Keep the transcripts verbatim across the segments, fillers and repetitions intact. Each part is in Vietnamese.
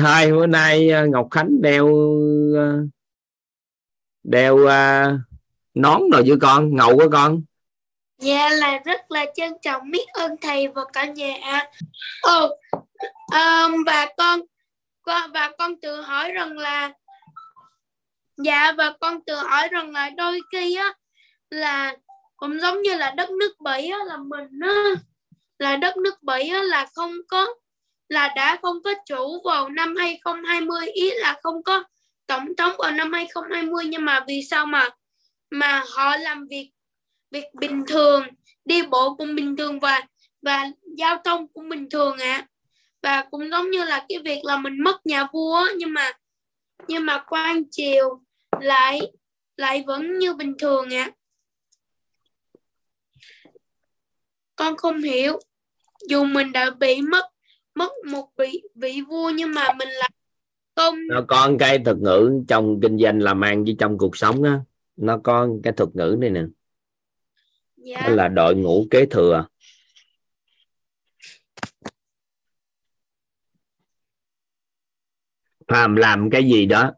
Hai bữa nay Ngọc Khánh đeo đeo nón rồi chứ con, ngầu của con. Dạ là rất là trân trọng biết ơn thầy và cả nhà ạ. Ồ, um, và con và con tự hỏi rằng là dạ và con tự hỏi rằng là đôi khi á là cũng giống như là đất nước Bỉ á, là mình á, là đất nước Bỉ á, là không có là đã không có chủ vào năm hai không hai không, ý là không có tổng thống vào năm hai không hai không, nhưng mà vì sao mà mà họ làm việc việc bình thường, đi bộ cũng bình thường và và giao thông cũng bình thường ạ. À. Và cũng giống như là cái việc là mình mất nhà vua, nhưng mà nhưng mà quan triều lại lại vẫn như bình thường ạ. À. Con không hiểu, dù mình đã bị mất mất một vị vị vua nhưng mà mình là không. Nó có cái thuật ngữ trong kinh doanh làm ăn với trong cuộc sống á, nó có cái thuật ngữ này nè. Dạ. Đó là đội ngũ kế thừa. Phàm làm cái gì đó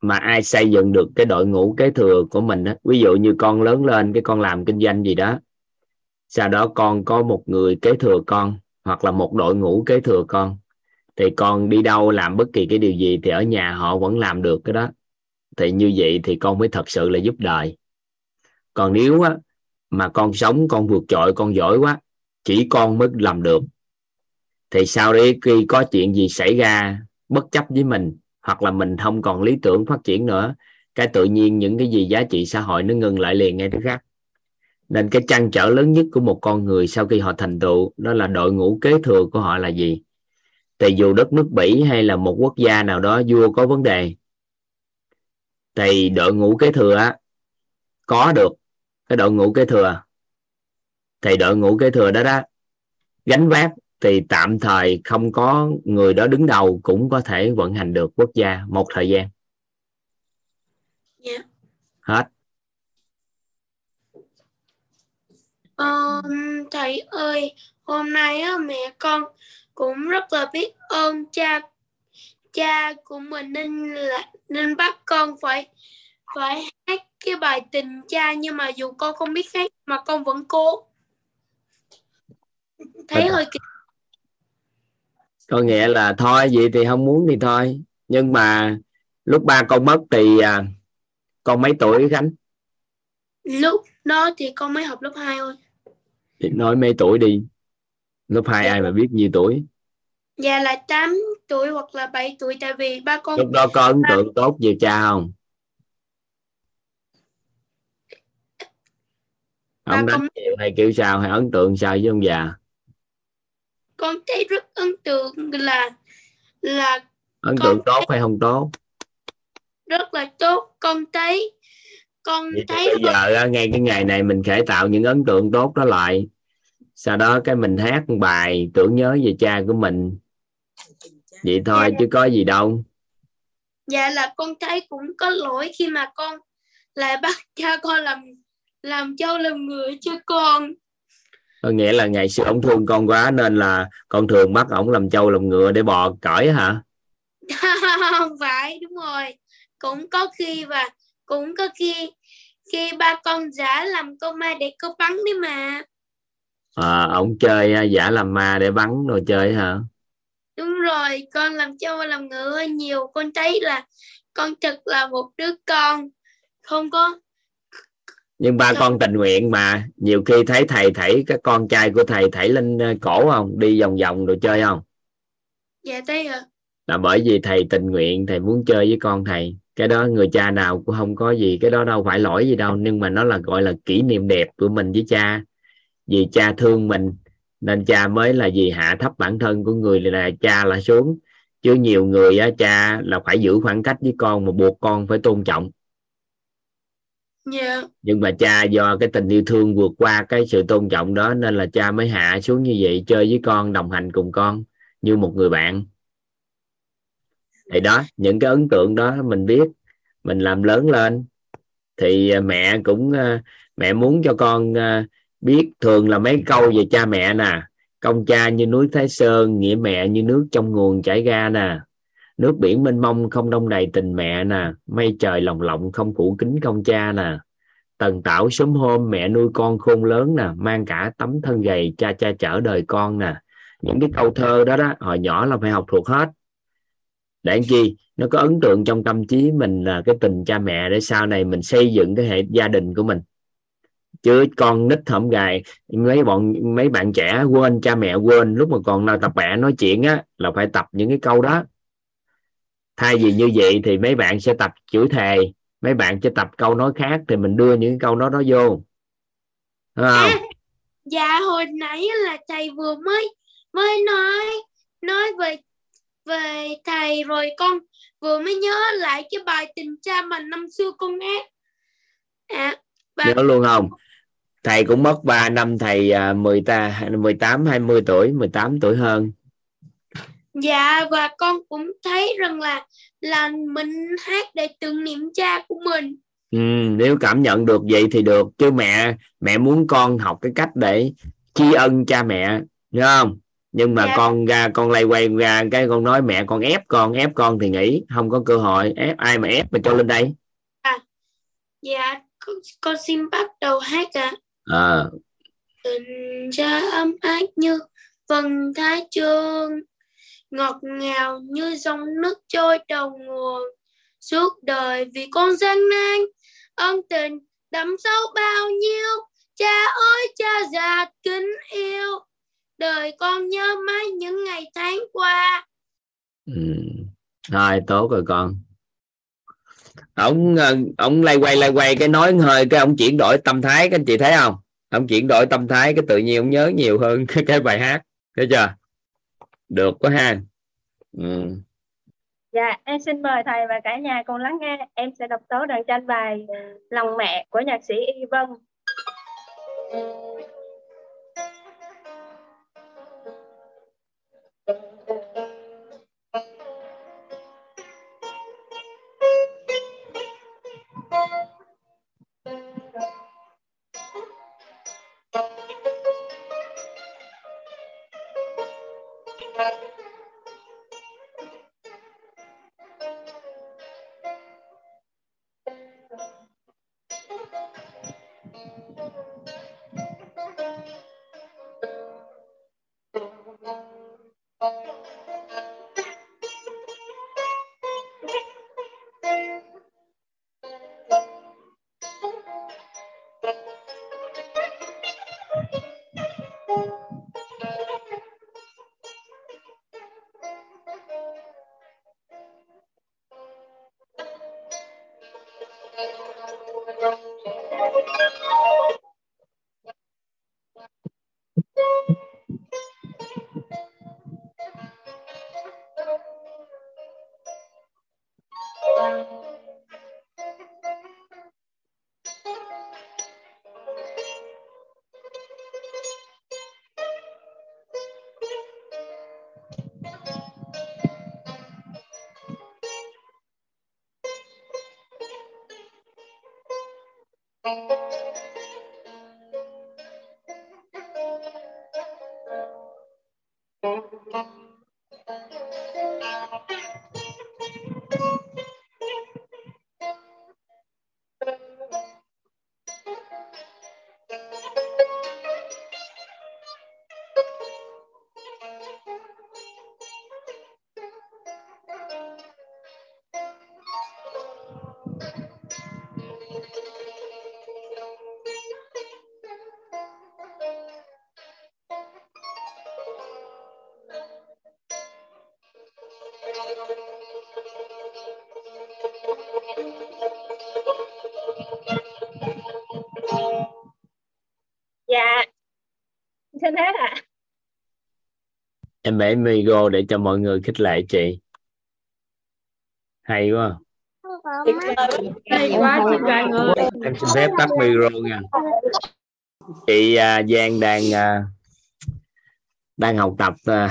mà ai xây dựng được cái đội ngũ kế thừa của mình á, ví dụ như con lớn lên cái con làm kinh doanh gì đó, sau đó con có một người kế thừa con hoặc là một đội ngũ kế thừa con, thì con đi đâu làm bất kỳ cái điều gì thì ở nhà họ vẫn làm được cái đó, thì như vậy thì con mới thật sự là giúp đời. Còn nếu á, mà con sống con vượt trội, con giỏi quá, chỉ con mới làm được, thì sau đấy khi có chuyện gì xảy ra bất chấp với mình hoặc là mình không còn lý tưởng phát triển nữa, cái tự nhiên những cái gì giá trị xã hội nó ngừng lại liền ngay tức khắc. Nên cái trăn trở lớn nhất của một con người sau khi họ thành tựu đó là đội ngũ kế thừa của họ là gì. Thì dù đất nước Bỉ hay là một quốc gia nào đó vua có vấn đề, thì đội ngũ kế thừa có được cái đội ngũ kế thừa, thì đội ngũ kế thừa đó đó gánh vác, thì tạm thời không có người đó đứng đầu cũng có thể vận hành được quốc gia một thời gian. Yeah. Hết. Um, thầy ơi, hôm nay á, mẹ con cũng rất là biết ơn cha cha của mình, nên là nên bắt con phải phải hát cái bài tình cha, nhưng mà dù con không biết hát mà con vẫn cố. Thấy hơi kì... Có nghĩa là thôi vậy thì không muốn thì thôi. Nhưng mà lúc ba con mất thì à, con mấy tuổi Khánh? Lúc đó thì con mới học lớp hai thôi. Thì nói mấy tuổi đi. Lớp hai dạ. Ai mà biết nhiêu tuổi? Dạ là tám tuổi hoặc là bảy tuổi. Tại vì ba con... Lúc đó con ấn tượng tốt về cha không? Ba ông con... kiểu này kiểu sao hay ấn tượng sao với ông già? Con thấy rất ấn tượng là là ấn tượng tốt hay không tốt? Rất là tốt, con thấy con vậy thấy bây con... giờ ngay cái ngày này mình khởi tạo những ấn tượng tốt đó lại, sau đó cái mình hát một bài tưởng nhớ về cha của mình vậy thôi. Dạ, chứ có gì đâu. Dạ là con thấy cũng có lỗi khi mà con lại bắt cha con làm làm cháu làm người cho con. Có nghĩa là ngày xưa ổng thương con quá nên là con thường bắt ổng làm trâu làm ngựa để bò cởi hả? Không phải, đúng rồi. Cũng có khi và cũng có khi khi ba con giả làm con ma để con bắn đấy mà. À, ổng chơi giả làm ma để bắn rồi chơi hả? Đúng rồi, con làm trâu làm ngựa nhiều, con thấy là con thật là một đứa con không có. Nhưng ba con tình nguyện mà, nhiều khi thấy thầy thảy các con trai của thầy thảy lên cổ không, đi vòng vòng rồi chơi không? Dạ thấy ạ. Là bởi vì thầy tình nguyện, thầy muốn chơi với con thầy. Cái đó người cha nào cũng không có gì, cái đó đâu phải lỗi gì đâu, nhưng mà nó là gọi là kỷ niệm đẹp của mình với cha. Vì cha thương mình nên cha mới là gì hạ thấp bản thân của người là cha là xuống. Chứ nhiều người á, cha là phải giữ khoảng cách với con mà buộc con phải tôn trọng. Yeah. Nhưng mà cha do cái tình yêu thương vượt qua cái sự tôn trọng đó nên là cha mới hạ xuống như vậy, chơi với con, đồng hành cùng con như một người bạn. Thì đó, những cái ấn tượng đó mình biết, mình làm lớn lên thì mẹ cũng mẹ muốn cho con biết, thường là mấy câu về cha mẹ nè, Công cha như núi Thái Sơn, nghĩa mẹ như nước trong nguồn chảy ra nè. Nước biển mênh mông không đông đầy tình mẹ nè. Mây trời lồng lộng không phủ kính công cha nè. Tần tảo sớm hôm mẹ nuôi con khôn lớn nè. Mang cả tấm thân gầy cha cha chở đời con nè. Những cái câu thơ đó đó hồi nhỏ là phải học thuộc hết. Để làm chi? Nó có ấn tượng trong tâm trí mình là cái tình cha mẹ để sau này mình xây dựng cái hệ gia đình của mình. Chứ con nít thẩm gài, mấy bọn mấy bạn trẻ quên cha mẹ, quên lúc mà còn tập bạ nói chuyện á là phải tập những cái câu đó. Thay vì như vậy thì mấy bạn sẽ tập chữ thề, mấy bạn sẽ tập câu nói khác thì mình đưa những câu đó đó vô. Đúng không? À, dạ hồi nãy là thầy vừa mới mới nói nói về về thầy rồi con vừa mới nhớ lại cái bài tình cha mà năm xưa con hát. À, bà... Nhớ luôn không? Thầy cũng mất ba năm, thầy mười tám hai mươi tuổi, mười tám tuổi hơn. Dạ, và con cũng thấy rằng là là mình hát để tưởng niệm cha của mình. Ừ, nếu cảm nhận được vậy thì được, chứ mẹ mẹ muốn con học cái cách để tri ân cha mẹ, đúng không? Nhưng mà dạ. con ra con lay quay ra cái con nói mẹ con ép con ép con thì nghỉ, không có cơ hội ép ai mà ép mà cho lên đây. À, dạ con xin bắt đầu hát ạ. À. À. Tình cha ấm áp như vầng thái dương, ngọt ngào như dòng nước trôi đầu nguồn. Suốt đời vì con gian nan, ân tình đậm sâu bao nhiêu. Cha ơi cha già kính yêu, đời con nhớ mãi những ngày tháng qua. Ừ. Thôi tốt rồi con. Ông ông lay quay lay quay cái nói hơi, cái ông chuyển đổi tâm thái, các anh chị thấy không? Ông chuyển đổi tâm thái cái tự nhiên ông nhớ nhiều hơn cái, cái bài hát, thấy chưa? Được quá ha. Ừ. Dạ em xin mời thầy và cả nhà cùng lắng nghe. Em sẽ đọc tấu đoạn tranh bài Lòng Mẹ của nhạc sĩ Y Vân. Dạ xin hết ạ. À, em bẻ micro để cho mọi người khích lệ chị, hay quá. Hay quá chị Giang ơi. Em xin phép tắt micro nha. Chị uh, Giang đang uh, đang học tập, uh,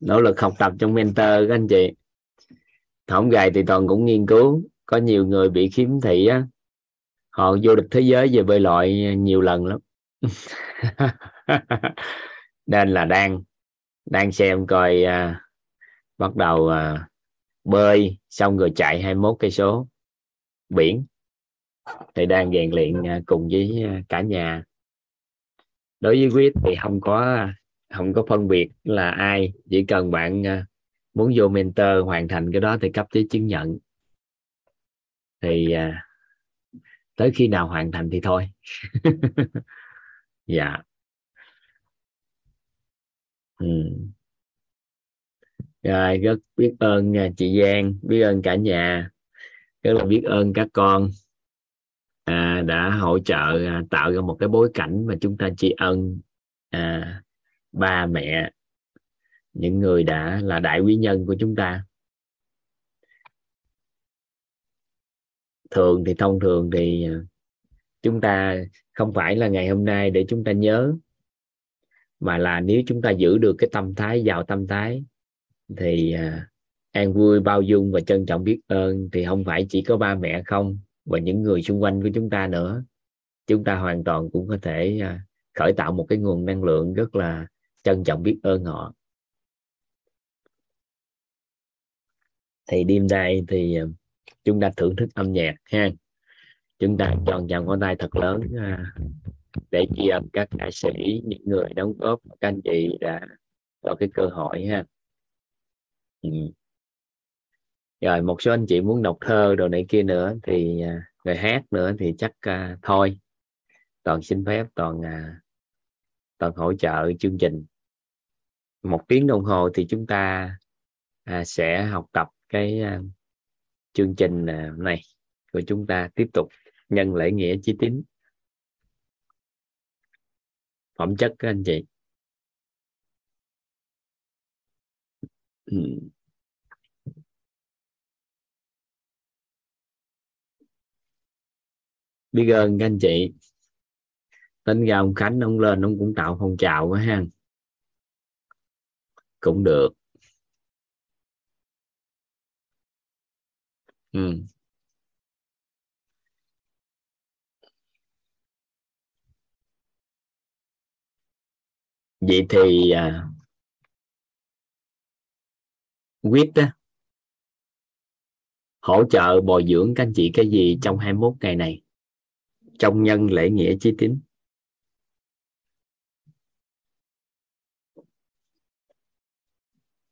nỗ lực học tập trong mentor các anh chị. Thổng gài thì toàn cũng nghiên cứu, có nhiều người bị khiếm thị á, họ vô địch thế giới về bơi lội nhiều lần lắm nên là đang đang xem coi à, bắt đầu à, bơi xong rồi chạy hai mươi mốt cây số biển thì đang rèn luyện à, cùng với à, cả nhà. Đối với quýt thì không có không có phân biệt là ai, chỉ cần bạn à, muốn vô mentor hoàn thành cái đó thì cấp giấy chứng nhận, thì à, tới khi nào hoàn thành thì thôi. Dạ. Ừ. Rồi, rất biết ơn chị Giang, biết ơn cả nhà, rất là biết ơn các con à, đã hỗ trợ à, tạo ra một cái bối cảnh mà chúng ta tri ân à, ba mẹ, những người đã là đại quý nhân của chúng ta. Thường thì thông thường thì chúng ta không phải là ngày hôm nay để chúng ta nhớ, mà là nếu chúng ta giữ được cái tâm thái, vào tâm thái thì an vui, bao dung và trân trọng biết ơn, thì không phải chỉ có ba mẹ không, và những người xung quanh của chúng ta nữa, chúng ta hoàn toàn cũng có thể khởi tạo một cái nguồn năng lượng rất là trân trọng biết ơn họ. Thì đêm nay thì chúng ta thưởng thức âm nhạc ha, chúng ta chọn dàn ngón tay thật lớn để tri ân các ca sĩ, những người đóng góp, các anh chị đã có cái cơ hội ha. Ừ. Rồi một số anh chị muốn đọc thơ đồ này kia nữa thì rồi hát nữa thì chắc uh, thôi toàn xin phép toàn uh, toàn hỗ trợ chương trình một tiếng đồng hồ thì chúng ta uh, sẽ học tập cái uh, chương trình uh, này của chúng ta tiếp tục, nhân lễ nghĩa chí tín, phẩm chất các anh chị. Ừ. Biết ơn các anh chị, tính ra ông Khánh ông lên ông cũng tạo phong trào quá ha, cũng được. Ừ. Vậy thì quýt uh, á hỗ trợ bồi dưỡng các anh chị cái gì trong hai mươi mốt ngày này trong nhân lễ nghĩa chí tín?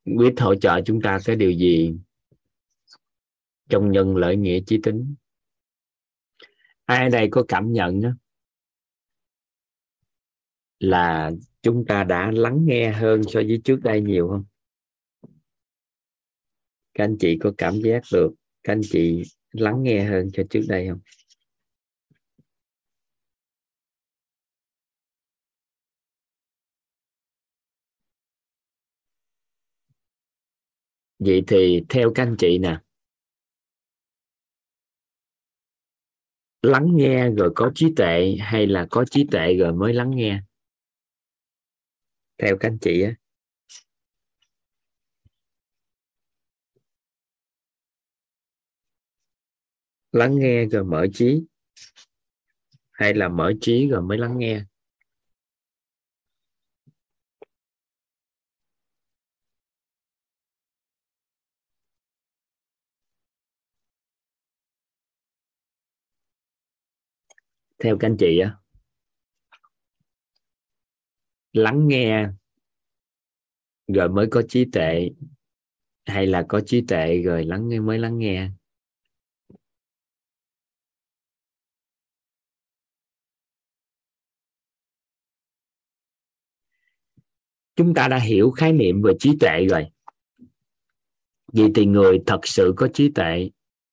Quýt hỗ trợ chúng ta cái điều gì trong nhân lễ nghĩa chí tín? Ai ở đây có cảm nhận đó, là chúng ta đã lắng nghe hơn so với trước đây nhiều không? Các anh chị có cảm giác được các anh chị lắng nghe hơn so trước đây không? Vậy thì theo các anh chị nè, lắng nghe rồi có trí tuệ hay là có trí tuệ rồi mới lắng nghe? Theo các anh chị á, lắng nghe rồi mở trí hay là mở trí rồi mới lắng nghe? Theo các anh chị á, lắng nghe rồi mới có trí tuệ hay là có trí tuệ rồi lắng nghe mới lắng nghe? Chúng ta đã hiểu khái niệm về trí tuệ rồi, vậy thì người thật sự có trí tuệ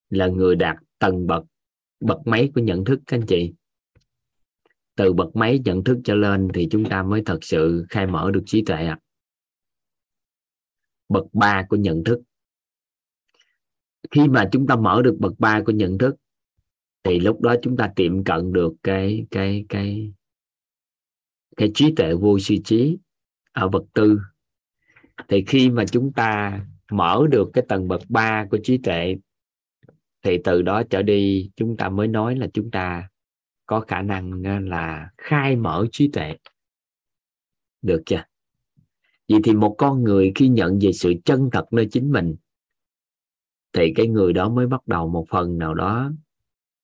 là người đạt tầng bậc bậc mấy của nhận thức các anh chị? Từ bậc mấy nhận thức trở lên thì chúng ta mới thật sự khai mở được trí tuệ ạ. Bậc ba của nhận thức. Khi mà chúng ta mở được bậc ba của nhận thức thì lúc đó chúng ta tiệm cận được cái cái cái cái trí tuệ vô suy trí ở bậc tư. Thì khi mà chúng ta mở được cái tầng bậc ba của trí tuệ thì từ đó trở đi chúng ta mới nói là chúng ta có khả năng là khai mở trí tuệ. Được chưa? Vậy thì một con người khi nhận về sự chân thật nơi chính mình thì cái người đó mới bắt đầu một phần nào đó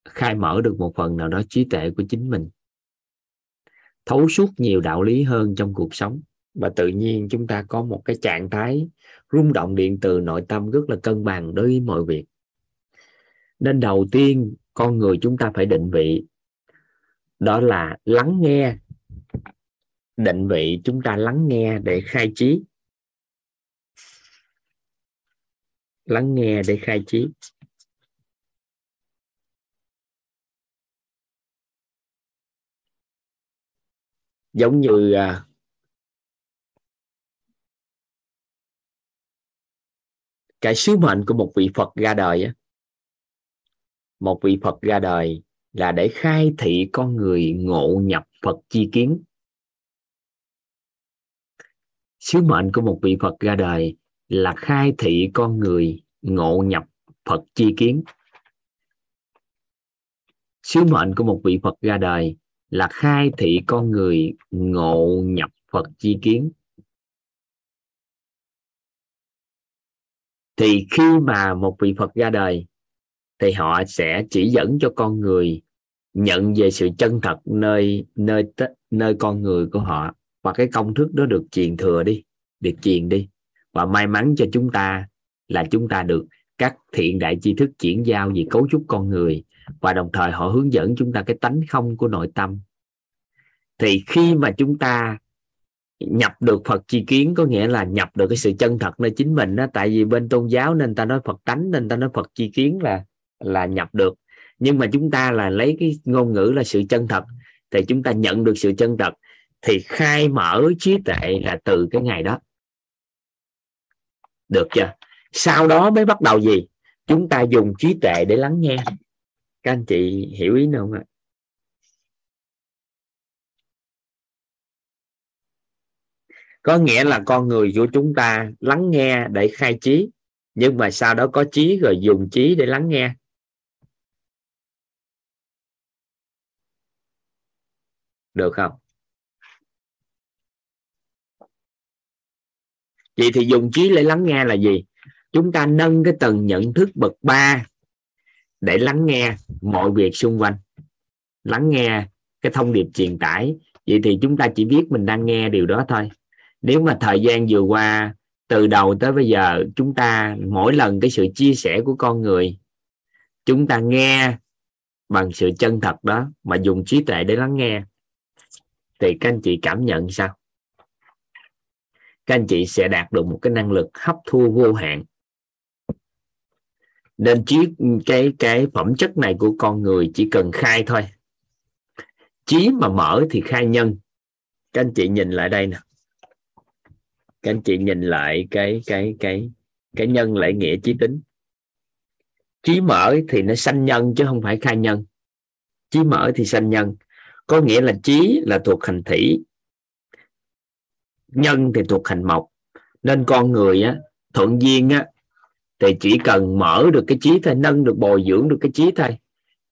khai mở được một phần nào đó trí tuệ của chính mình, thấu suốt nhiều đạo lý hơn trong cuộc sống. Và tự nhiên chúng ta có một cái trạng thái rung động điện từ nội tâm rất là cân bằng đối với mọi việc. Nên đầu tiên con người chúng ta phải định vị, đó là lắng nghe. Định vị chúng ta lắng nghe để khai trí. Lắng nghe để khai trí. Giống như à, cái sứ mệnh của một vị Phật ra đời á. Một vị Phật ra đời là để khai thị con người ngộ nhập Phật chi kiến. Sứ mệnh của một vị Phật ra đời là khai thị con người ngộ nhập Phật chi kiến. Sứ mệnh của một vị Phật ra đời là khai thị con người ngộ nhập Phật chi kiến. Thì khi mà một vị Phật ra đời thì họ sẽ chỉ dẫn cho con người nhận về sự chân thật nơi nơi nơi con người của họ, và cái công thức đó được truyền thừa đi, được truyền đi. Và may mắn cho chúng ta là chúng ta được các thiện đại tri thức chuyển giao về cấu trúc con người, và đồng thời họ hướng dẫn chúng ta cái tánh không của nội tâm. Thì khi mà chúng ta nhập được Phật chi kiến, có nghĩa là nhập được cái sự chân thật nơi chính mình đó. Tại vì bên tôn giáo nên ta nói Phật tánh, nên ta nói Phật chi kiến là là nhập được. Nhưng mà chúng ta là lấy cái ngôn ngữ là sự chân thật, thì chúng ta nhận được sự chân thật thì khai mở trí tuệ là từ cái ngày đó. Được chưa? Sau đó mới bắt đầu gì? Chúng ta dùng trí tuệ để lắng nghe. Các anh chị hiểu ý nữa không ạ? Có nghĩa là con người của chúng ta lắng nghe để khai trí, nhưng mà sau đó có trí rồi dùng trí để lắng nghe. Được không? Vậy thì dùng trí để lắng nghe là gì? Chúng ta nâng cái tầng nhận thức bậc ba để lắng nghe mọi việc xung quanh, lắng nghe cái thông điệp truyền tải. Vậy thì chúng ta chỉ biết mình đang nghe điều đó thôi. Nếu mà thời gian vừa qua, từ đầu tới bây giờ, chúng ta mỗi lần cái sự chia sẻ của con người, chúng ta nghe bằng sự chân thật đó mà dùng trí tuệ để lắng nghe, thì các anh chị cảm nhận sao? Các anh chị sẽ đạt được một cái năng lực hấp thu vô hạn. Nên trí, cái, cái phẩm chất này của con người chỉ cần khai thôi. Trí mà mở thì khai nhân. Các anh chị nhìn lại đây nè. Các anh chị nhìn lại cái cái cái cái nhân lại nghĩa trí tính. Trí mở thì nó sanh nhân chứ không phải khai nhân. Trí mở thì sanh nhân, có nghĩa là trí là thuộc hành thủy, nhân thì thuộc hành mộc. Nên con người á, thuận duyên á, thì chỉ cần mở được cái trí thôi, nâng được, bồi dưỡng được cái trí thôi,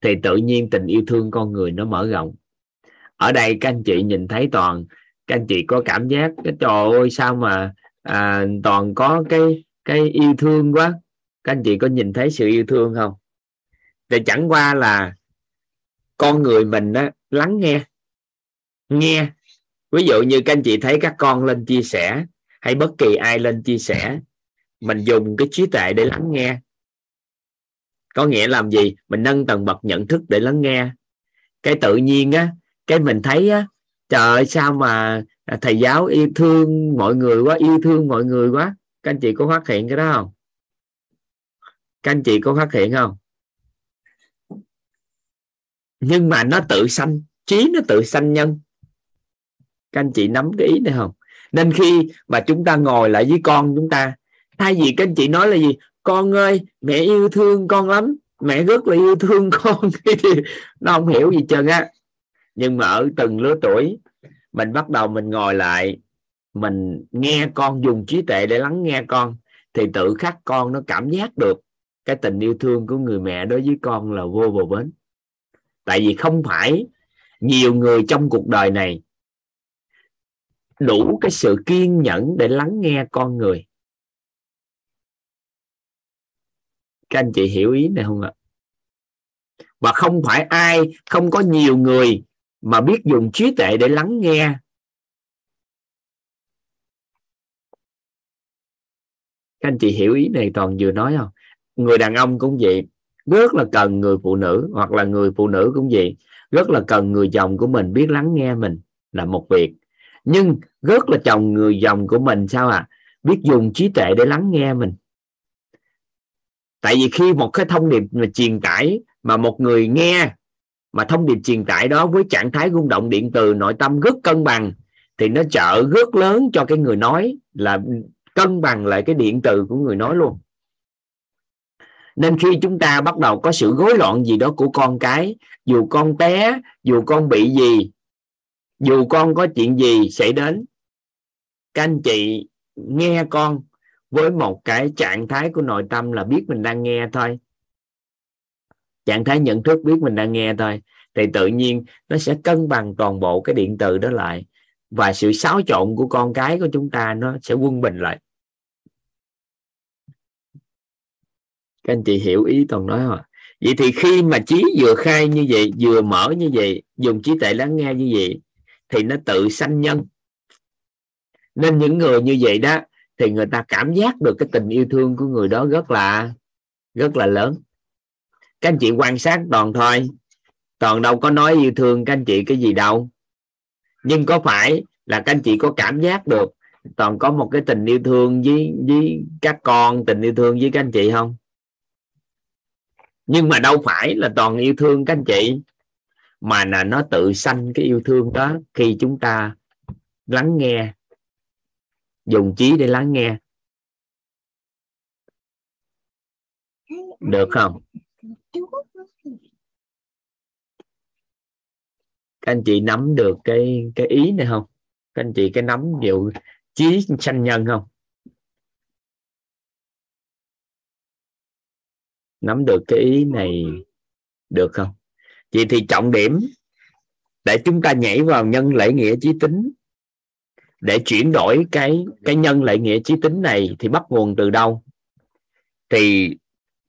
thì tự nhiên tình yêu thương con người nó mở rộng. Ở đây các anh chị nhìn thấy Toàn, các anh chị có cảm giác cái trời ơi sao mà à, Toàn có cái cái yêu thương quá. Các anh chị có nhìn thấy sự yêu thương không? Thì chẳng qua là con người mình đó, lắng nghe nghe ví dụ như các anh chị thấy các con lên chia sẻ hay bất kỳ ai lên chia sẻ, mình dùng cái trí tuệ để lắng nghe, có nghĩa làm gì? Mình nâng tầng bậc nhận thức để lắng nghe. Cái tự nhiên á, cái mình thấy á, trời ơi sao mà thầy giáo yêu thương mọi người quá, yêu thương mọi người quá. Các anh chị có phát hiện cái đó không? Các anh chị có phát hiện không? Nhưng mà nó tự sanh, trí nó tự sanh nhân. Các anh chị nắm cái ý này không? Nên khi mà chúng ta ngồi lại với con chúng ta, thay vì các anh chị nói là gì? Con ơi, mẹ yêu thương con lắm, mẹ rất là yêu thương con. Nó không hiểu gì trơn á. Nhưng mà ở từng lứa tuổi, mình bắt đầu mình ngồi lại, mình nghe con, dùng trí tuệ để lắng nghe con, thì tự khắc con nó cảm giác được cái tình yêu thương của người mẹ đối với con là vô bờ bến. Tại vì không phải nhiều người trong cuộc đời này đủ cái sự kiên nhẫn để lắng nghe con người. Các anh chị hiểu ý này không ạ? Và không phải ai, không có nhiều người mà biết dùng trí tuệ để lắng nghe. Các anh chị hiểu ý này Toàn vừa nói không? Người đàn ông cũng vậy, rất là cần người phụ nữ, hoặc là người phụ nữ cũng vậy, rất là cần người chồng của mình biết lắng nghe mình là một việc. Nhưng rất là chồng người chồng của mình sao à? Biết dùng trí tuệ để lắng nghe mình. Tại vì khi một cái thông điệp mà truyền tải mà một người nghe, mà thông điệp truyền tải đó với trạng thái rung động điện từ nội tâm rất cân bằng, thì nó trợ rất lớn cho cái người nói, là cân bằng lại cái điện từ của người nói luôn. Nên khi chúng ta bắt đầu có sự rối loạn gì đó của con cái, dù con té, dù con bị gì, dù con có chuyện gì xảy đến, các anh chị nghe con với một cái trạng thái của nội tâm là biết mình đang nghe thôi. Trạng thái nhận thức biết mình đang nghe thôi. Thì tự nhiên nó sẽ cân bằng toàn bộ cái điện từ đó lại. Và sự xáo trộn của con cái của chúng ta nó sẽ quân bình lại. Các anh chị hiểu ý Toàn nói không? Vậy thì khi mà trí vừa khai như vậy, vừa mở như vậy, dùng trí tuệ lắng nghe như vậy, thì nó tự sanh nhân. Nên những người như vậy đó, thì người ta cảm giác được cái tình yêu thương của người đó rất là rất là lớn. Các anh chị quan sát Toàn thôi, Toàn đâu có nói yêu thương các anh chị cái gì đâu, nhưng có phải là các anh chị có cảm giác được Toàn có một cái tình yêu thương với với các con, tình yêu thương với các anh chị không? Nhưng mà đâu phải là Toàn yêu thương các anh chị, mà là nó tự sanh cái yêu thương đó khi chúng ta lắng nghe, dùng trí để lắng nghe. Được không? Các anh chị nắm được cái cái ý này không? Các anh chị cái nắm điều trí sanh nhân không? Nắm được cái ý này được không? Vậy thì trọng điểm để chúng ta nhảy vào nhân lễ nghĩa trí tính, để chuyển đổi cái cái nhân lễ nghĩa trí tính này thì bắt nguồn từ đâu? Thì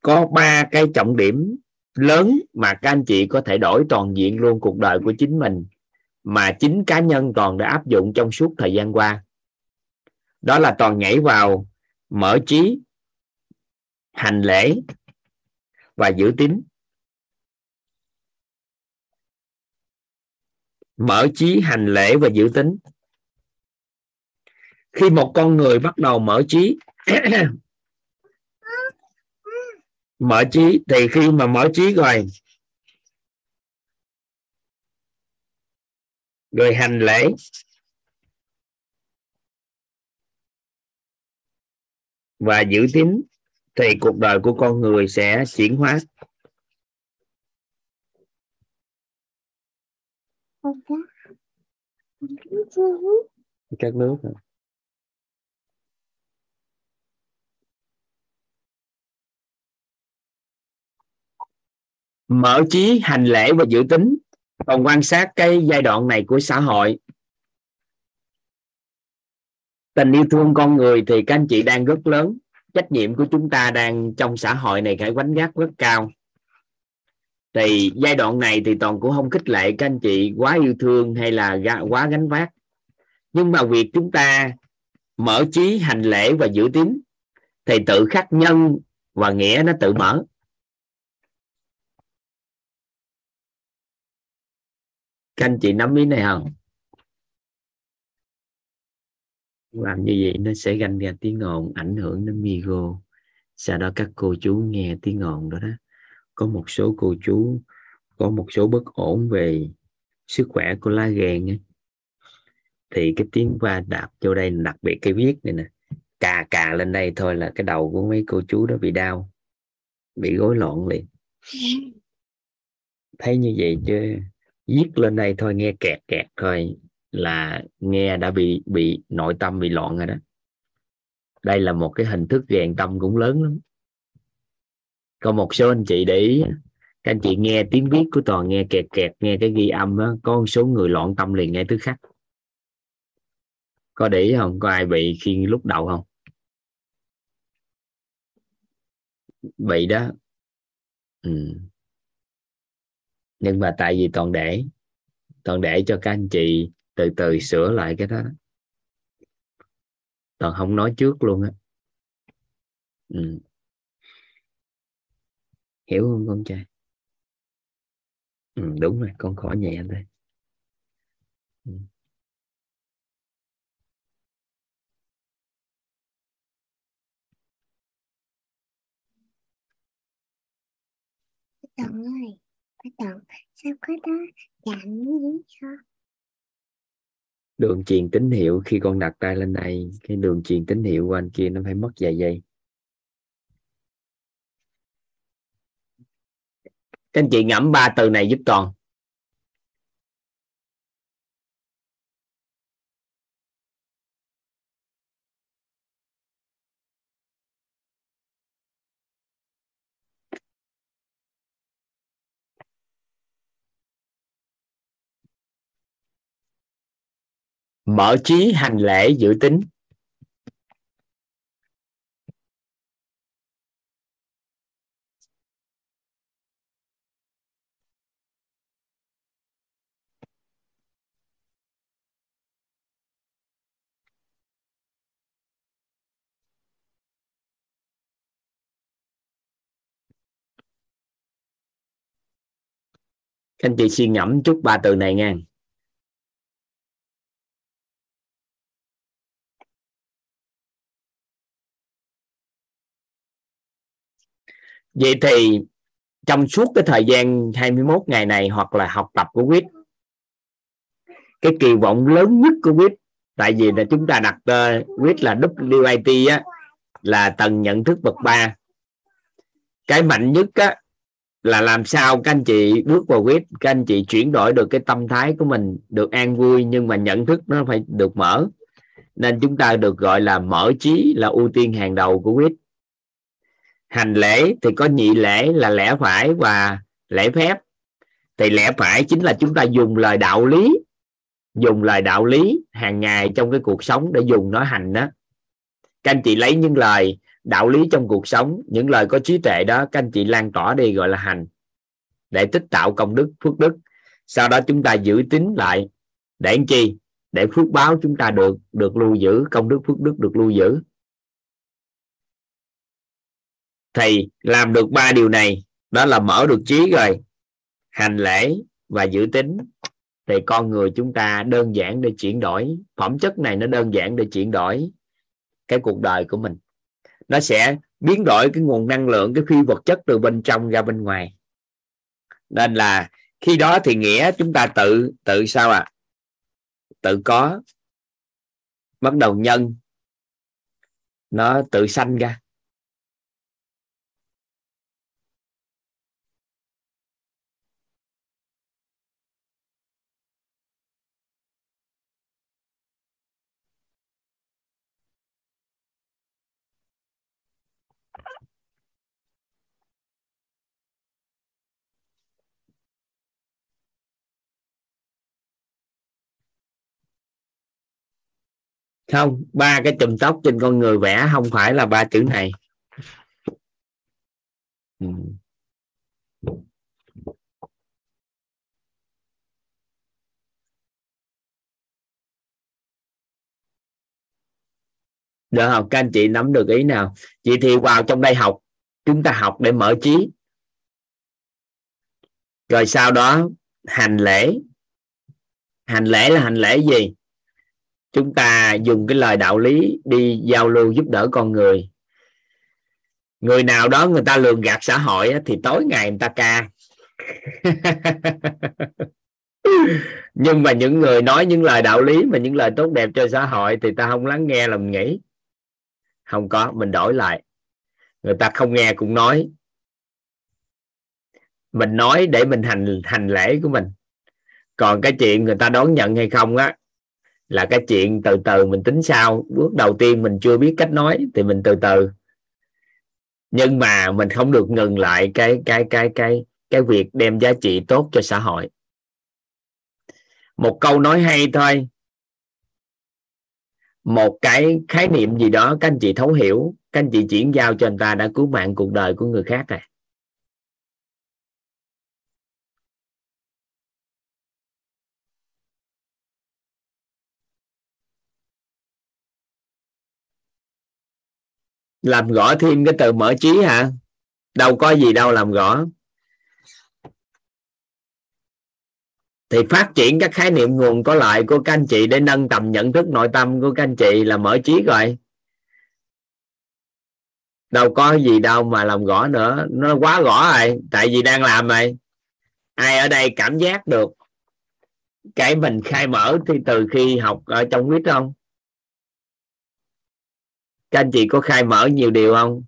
có ba cái trọng điểm lớn mà các anh chị có thể đổi toàn diện luôn cuộc đời của chính mình, mà chính cá nhân Toàn đã áp dụng trong suốt thời gian qua. Đó là Toàn nhảy vào mở trí, hành lễ và giữ tín. Mở trí, hành lễ và giữ tín. Khi một con người bắt đầu mở trí mở trí thì khi mà mở trí rồi rồi hành lễ và giữ tín thì cuộc đời của con người sẽ chuyển hóa. Các nước mở trí, hành lễ và giữ tín. Còn quan sát cái giai đoạn này của xã hội, tình yêu thương con người thì các anh chị đang rất lớn. Trách nhiệm của chúng ta đang trong xã hội này phải gánh vác rất cao. Thì giai đoạn này thì Toàn cũng không khích lệ các anh chị quá yêu thương hay là quá gánh vác. Nhưng mà việc chúng ta mở trí, hành lễ và giữ tín thì tự khắc nhân và nghĩa nó tự mở. Các anh chị nắm ý này không? Làm như vậy nó sẽ ganh ra tiếng ồn, ảnh hưởng đến micro. Sau đó các cô chú nghe tiếng ồn đó đó, có một số cô chú có một số bất ổn về sức khỏe của lá gan ấy. Thì cái tiếng va đạp vô đây, đặc biệt cái viết này nè, cà cà lên đây thôi là cái đầu của mấy cô chú đó bị đau, bị rối loạn liền. Thấy như vậy chứ viết lên đây thôi, nghe kẹt kẹt thôi là nghe đã bị bị nội tâm bị loạn rồi đó. Đây là một cái hình thức rèn tâm cũng lớn lắm. Có một số anh chị để ý, các anh chị nghe tiếng viết của Toàn nghe kẹt kẹt, nghe cái ghi âm đó, có một số người loạn tâm liền ngay tức khắc. Có để ý không? Có ai bị khi lúc đầu không? Bị đó. Ừ. Nhưng mà tại vì toàn để toàn để cho các anh chị từ từ sửa lại cái đó, toàn không nói trước luôn á. Ừ. Hiểu không con trai? Ừ, đúng rồi, con khỏi nhẹ thôi. Ừ. Tổng ơi, tổng, sao có đó chạm gì cho? Đường truyền tín hiệu, khi con đặt tay lên đây, cái đường truyền tín hiệu của anh kia nó phải mất vài giây. Các anh chị ngẫm ba từ này giúp con. Mở trí, hành lễ, giữ tín. Các anh chị suy ngẫm chút ba từ này nha. Vậy thì trong suốt cái thời gian hai mươi mốt ngày này hoặc là học tập của quýt, cái kỳ vọng lớn nhất của quýt, tại vì là chúng ta đặt quýt uh, là vê kép i tê á, là tầng nhận thức bậc ba. Cái mạnh nhất á là làm sao các anh chị bước vào quýt, các anh chị chuyển đổi được cái tâm thái của mình được an vui, nhưng mà nhận thức nó phải được mở. Nên chúng ta được gọi là mở trí, là ưu tiên hàng đầu của quýt. Hành lễ thì có nhị lễ là lẽ phải và lễ phép. Thì lẽ phải chính là chúng ta dùng lời đạo lý, dùng lời đạo lý hàng ngày trong cái cuộc sống để dùng nó hành đó. Các anh chị lấy những lời đạo lý trong cuộc sống, những lời có trí tuệ đó, các anh chị lan tỏa đi, gọi là hành, để tích tạo công đức, phước đức. Sau đó chúng ta giữ tín lại để làm chi? Để phước báo chúng ta được được lưu giữ, công đức phước đức được lưu giữ. Thì làm được ba điều này, đó là mở được trí rồi, hành lễ và giữ tín, thì con người chúng ta đơn giản để chuyển đổi phẩm chất này, nó đơn giản để chuyển đổi cái cuộc đời của mình. Nó sẽ biến đổi cái nguồn năng lượng, cái phi vật chất từ bên trong ra bên ngoài. Nên là khi đó thì nghĩa chúng ta tự tự sao ạ? À? Tự có, bắt đầu nhân, nó tự sanh ra. Không, ba cái chùm tóc trên con người vẽ không phải là ba chữ này. Ừ. Được không? Các anh chị nắm được ý nào? Vậy thì vào trong đây học, chúng ta học để mở trí, rồi sau đó hành lễ. Hành lễ là hành lễ gì? Chúng ta dùng cái lời đạo lý đi giao lưu giúp đỡ con người. Người nào đó người ta lường gạt xã hội thì tối ngày người ta ca. Nhưng mà những người nói những lời đạo lý mà những lời tốt đẹp cho xã hội thì ta không lắng nghe, là mình nghĩ. Không có, mình đổi lại. Người ta không nghe cũng nói. Mình nói để mình hành hành lễ của mình. Còn cái chuyện người ta đón nhận hay không á, là cái chuyện từ từ mình tính sau. Bước đầu tiên mình chưa biết cách nói thì mình từ từ, nhưng mà mình không được ngừng lại cái cái cái cái cái việc đem giá trị tốt cho xã hội. Một câu nói hay thôi, một cái khái niệm gì đó các anh chị thấu hiểu, các anh chị chuyển giao cho anh ta đã cứu mạng cuộc đời của người khác này. Làm gõ thêm cái từ mở trí hả? Đâu có gì đâu làm gõ. Thì phát triển các khái niệm nguồn có lợi của các anh chị để nâng tầm nhận thức nội tâm của các anh chị là mở trí rồi. Đâu có gì đâu mà làm gõ nữa. Nó quá gõ rồi. Tại vì đang làm rồi. Ai ở đây cảm giác được cái mình khai mở thì từ khi học ở trong vít không? Các anh chị có khai mở nhiều điều không?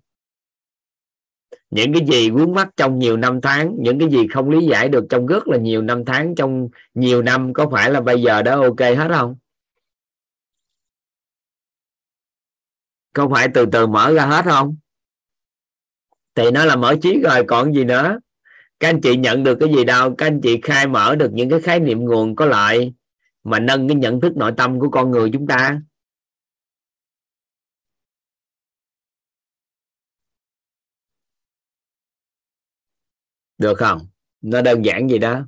Những cái gì vướng mắc trong nhiều năm tháng, những cái gì không lý giải được trong rất là nhiều năm tháng, trong nhiều năm, có phải là bây giờ đã ok hết không? Có phải từ từ mở ra hết không? Thì nó là mở trí rồi còn gì nữa. Các anh chị nhận được cái gì đâu. Các anh chị khai mở được những cái khái niệm nguồn có lợi mà nâng cái nhận thức nội tâm của con người chúng ta. Được không? Nó đơn giản gì đó.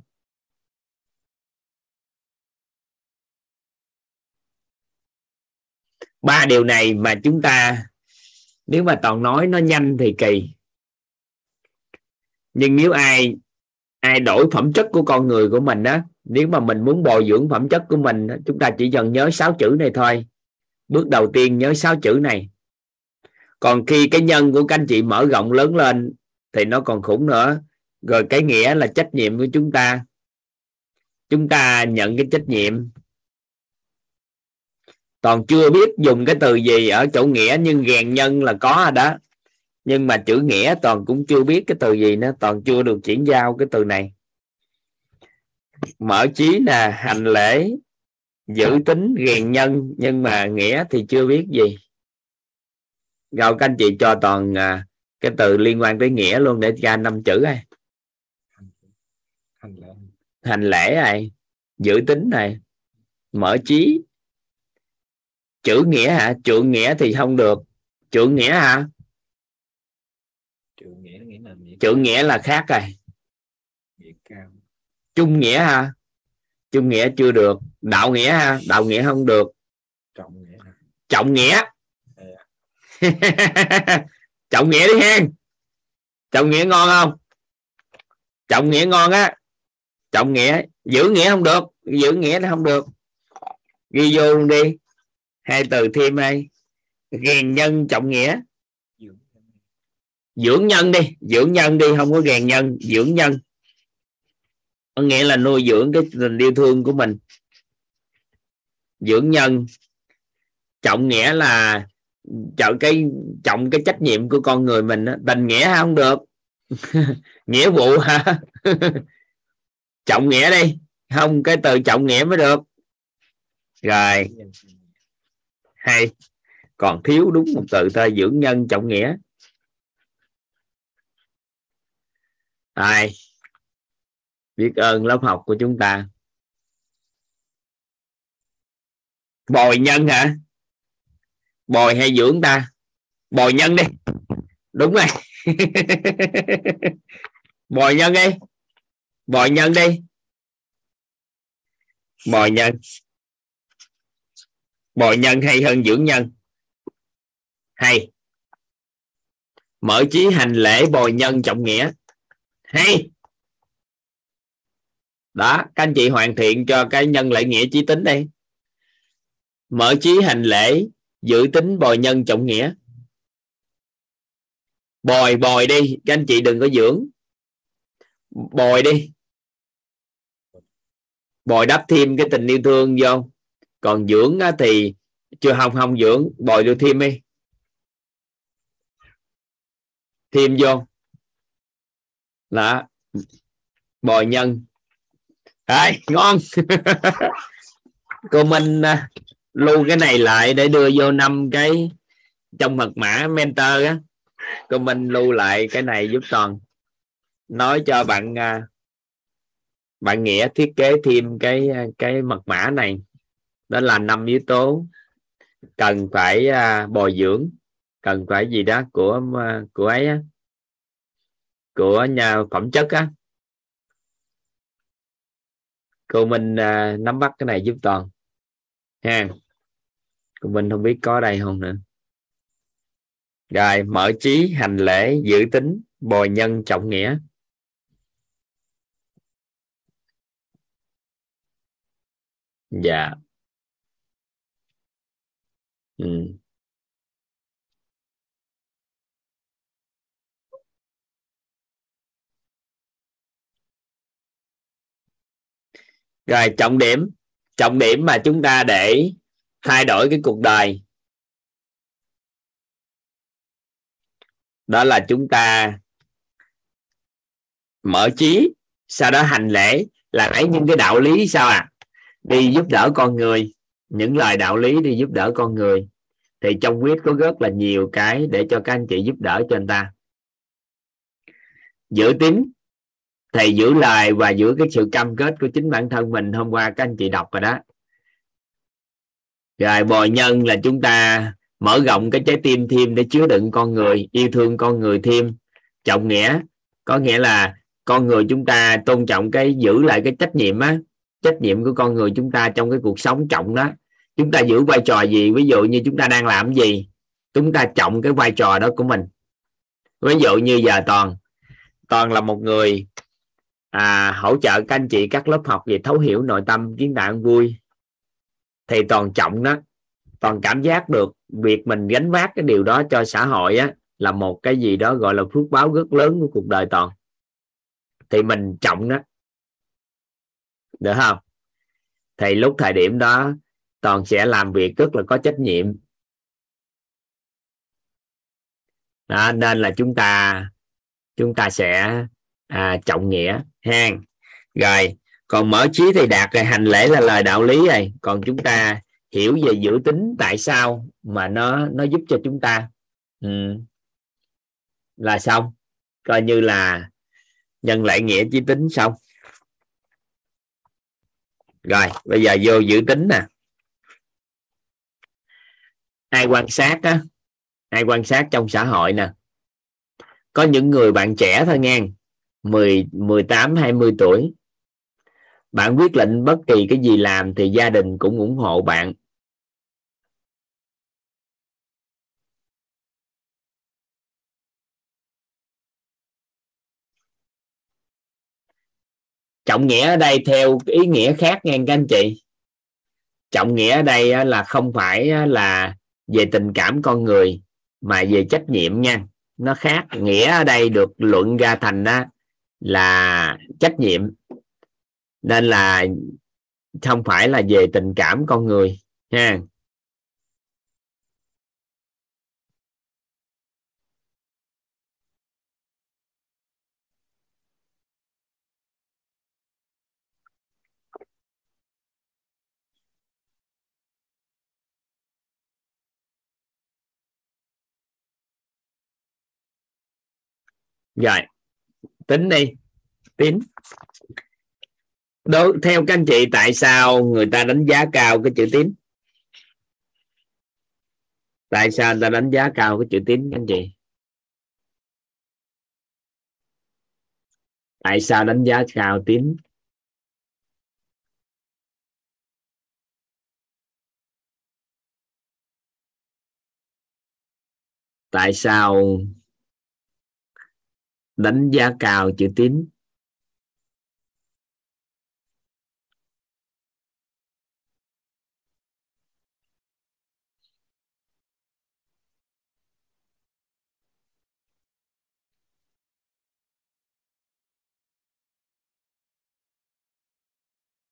Ba điều này mà chúng ta nếu mà toàn nói nó nhanh thì kỳ. Nhưng nếu ai ai đổi phẩm chất của con người của mình đó, nếu mà mình muốn bồi dưỡng phẩm chất của mình, chúng ta chỉ cần nhớ sáu chữ này thôi. Bước đầu tiên nhớ sáu chữ này. Còn khi cái nhân của các anh chị mở rộng lớn lên thì nó còn khủng nữa. Rồi cái nghĩa là trách nhiệm của chúng ta. Chúng ta nhận cái trách nhiệm. Toàn chưa biết dùng cái từ gì ở chỗ nghĩa, nhưng gàn nhân là có rồi đó. Nhưng mà chữ nghĩa toàn cũng chưa biết cái từ gì nữa. Toàn chưa được chuyển giao cái từ này. Mở trí là hành lễ, giữ tính, gàn nhân. Nhưng mà nghĩa thì chưa biết gì. Rồi các anh chị cho toàn cái từ liên quan tới nghĩa luôn để ra năm chữ này. Hành lễ này, giữ tính này, mở trí. Chữ nghĩa hả? Trượng nghĩa thì không được. Trượng nghĩa hả? Trượng nghĩa, nghĩa, là, nghĩa, trượng nghĩa là khác rồi. Nghĩa cao. Trung nghĩa hả? Trung nghĩa chưa được. Đạo nghĩa hả? Đạo nghĩa không được. Trọng nghĩa hả? Trọng nghĩa. Yeah. Trọng nghĩa đi hen. Trọng nghĩa ngon không? Trọng nghĩa ngon á. Trọng nghĩa. Giữ nghĩa không được. Giữ nghĩa nó không được. Ghi vô luôn đi. Hai từ thêm đây. Gàn nhân, trọng nghĩa. Dưỡng nhân đi. Dưỡng nhân đi. Không có gàn nhân. Dưỡng nhân có nghĩa là nuôi dưỡng cái tình yêu thương của mình. Dưỡng nhân. Trọng nghĩa là trọng cái, trọng cái trách nhiệm của con người mình. Tình nghĩa không được. Nghĩa vụ hả? Trọng nghĩa đi. Không, cái từ trọng nghĩa mới được. Rồi. Hay. Còn thiếu đúng một từ thôi. Dưỡng nhân, trọng nghĩa. Rồi. Biết ơn lớp học của chúng ta. Bồi nhân hả? Bồi hay dưỡng ta? Bồi nhân đi. Đúng rồi. Bồi nhân đi. Bồi nhân đi. Bồi nhân. Bồi nhân hay hơn dưỡng nhân. Hay. Mở trí, hành lễ, bồi nhân, trọng nghĩa. Hay. Đó, các anh chị hoàn thiện cho cái nhân lại nghĩa trí tính đây. Mở trí, hành lễ, giữ tính, bồi nhân, trọng nghĩa. Bồi, bồi đi. Các anh chị đừng có dưỡng. Bồi đi. Bồi đắp thêm cái tình yêu thương vô. Còn dưỡng thì chưa, không không dưỡng. Bồi được thêm đi. Thêm vô là bồi nhân. Đấy, ngon. Cô Minh lưu cái này lại để đưa vô năm cái trong mật mã mentor á. Cô Minh lưu lại cái này giúp toàn nói cho bạn bạn nghĩa thiết kế thêm cái cái mật mã này. Đó là năm yếu tố cần phải à, bồi dưỡng, cần phải gì đó của của ấy á, của nhà phẩm chất á. Cô Minh à, nắm bắt cái này giúp Toàn ha. Cô Minh không biết có đây không nữa. Rồi, mở trí, hành lễ, giữ tín, bồi nhân, trọng nghĩa. Dạ. Ừ. Rồi, trọng điểm, trọng điểm mà chúng ta để thay đổi cái cuộc đời đó là chúng ta mở trí, sau đó hành lễ, là lấy những cái đạo lý sao à, đi giúp đỡ con người, những lời đạo lý đi giúp đỡ con người. Thì trong WIT có rất là nhiều cái để cho các anh chị giúp đỡ cho anh ta. Giữ tín thì giữ lời và giữ cái sự cam kết của chính bản thân mình, hôm qua các anh chị đọc rồi đó. Rồi bồi nhân là chúng ta mở rộng cái trái tim thêm để chứa đựng con người, yêu thương con người thêm. Trọng nghĩa có nghĩa là con người chúng ta tôn trọng cái giữ lại cái trách nhiệm á, trách nhiệm của con người chúng ta trong cái cuộc sống trọng đó. Chúng ta giữ vai trò gì, ví dụ như chúng ta đang làm gì, chúng ta trọng cái vai trò đó của mình. Ví dụ như giờ Toàn Toàn là một người à, hỗ trợ các anh chị các lớp học về thấu hiểu nội tâm, kiến tạo vui, thì Toàn trọng đó. Toàn cảm giác được việc mình gánh vác cái điều đó cho xã hội á, là một cái gì đó gọi là phước báo rất lớn của cuộc đời Toàn. Thì mình trọng đó, được không? Thì lúc thời điểm đó Toàn sẽ làm việc rất là có trách nhiệm đó, nên là chúng ta chúng ta sẽ à, trọng nghĩa ha. Rồi còn mở trí thì đạt rồi, hành lễ là lời đạo lý này, còn chúng ta hiểu về giữ tín, tại sao mà nó nó giúp cho chúng ta ừ. là xong, coi như là nhân lại nghĩa chí tín xong. Rồi bây giờ vô giữ tín nè. Ai quan sát á, ai quan sát trong xã hội nè, có những người bạn trẻ thôi nghe, mười, mười tám, hai mươi tuổi, bạn quyết định bất kỳ cái gì làm thì gia đình cũng ủng hộ bạn. Trọng nghĩa ở đây theo ý nghĩa khác nha các anh chị. Trọng nghĩa ở đây là không phải là về tình cảm con người mà về trách nhiệm nha, nó khác. Nghĩa ở đây được luận ra thành là trách nhiệm, nên là không phải là về tình cảm con người ha. Rồi tính đi, tính đối theo các anh chị, tại sao người ta đánh giá cao cái chữ tín? Tại sao người ta đánh giá cao cái chữ tín các anh chị? Tại sao đánh giá cao tín? Tại sao đánh giá cao chữ tín?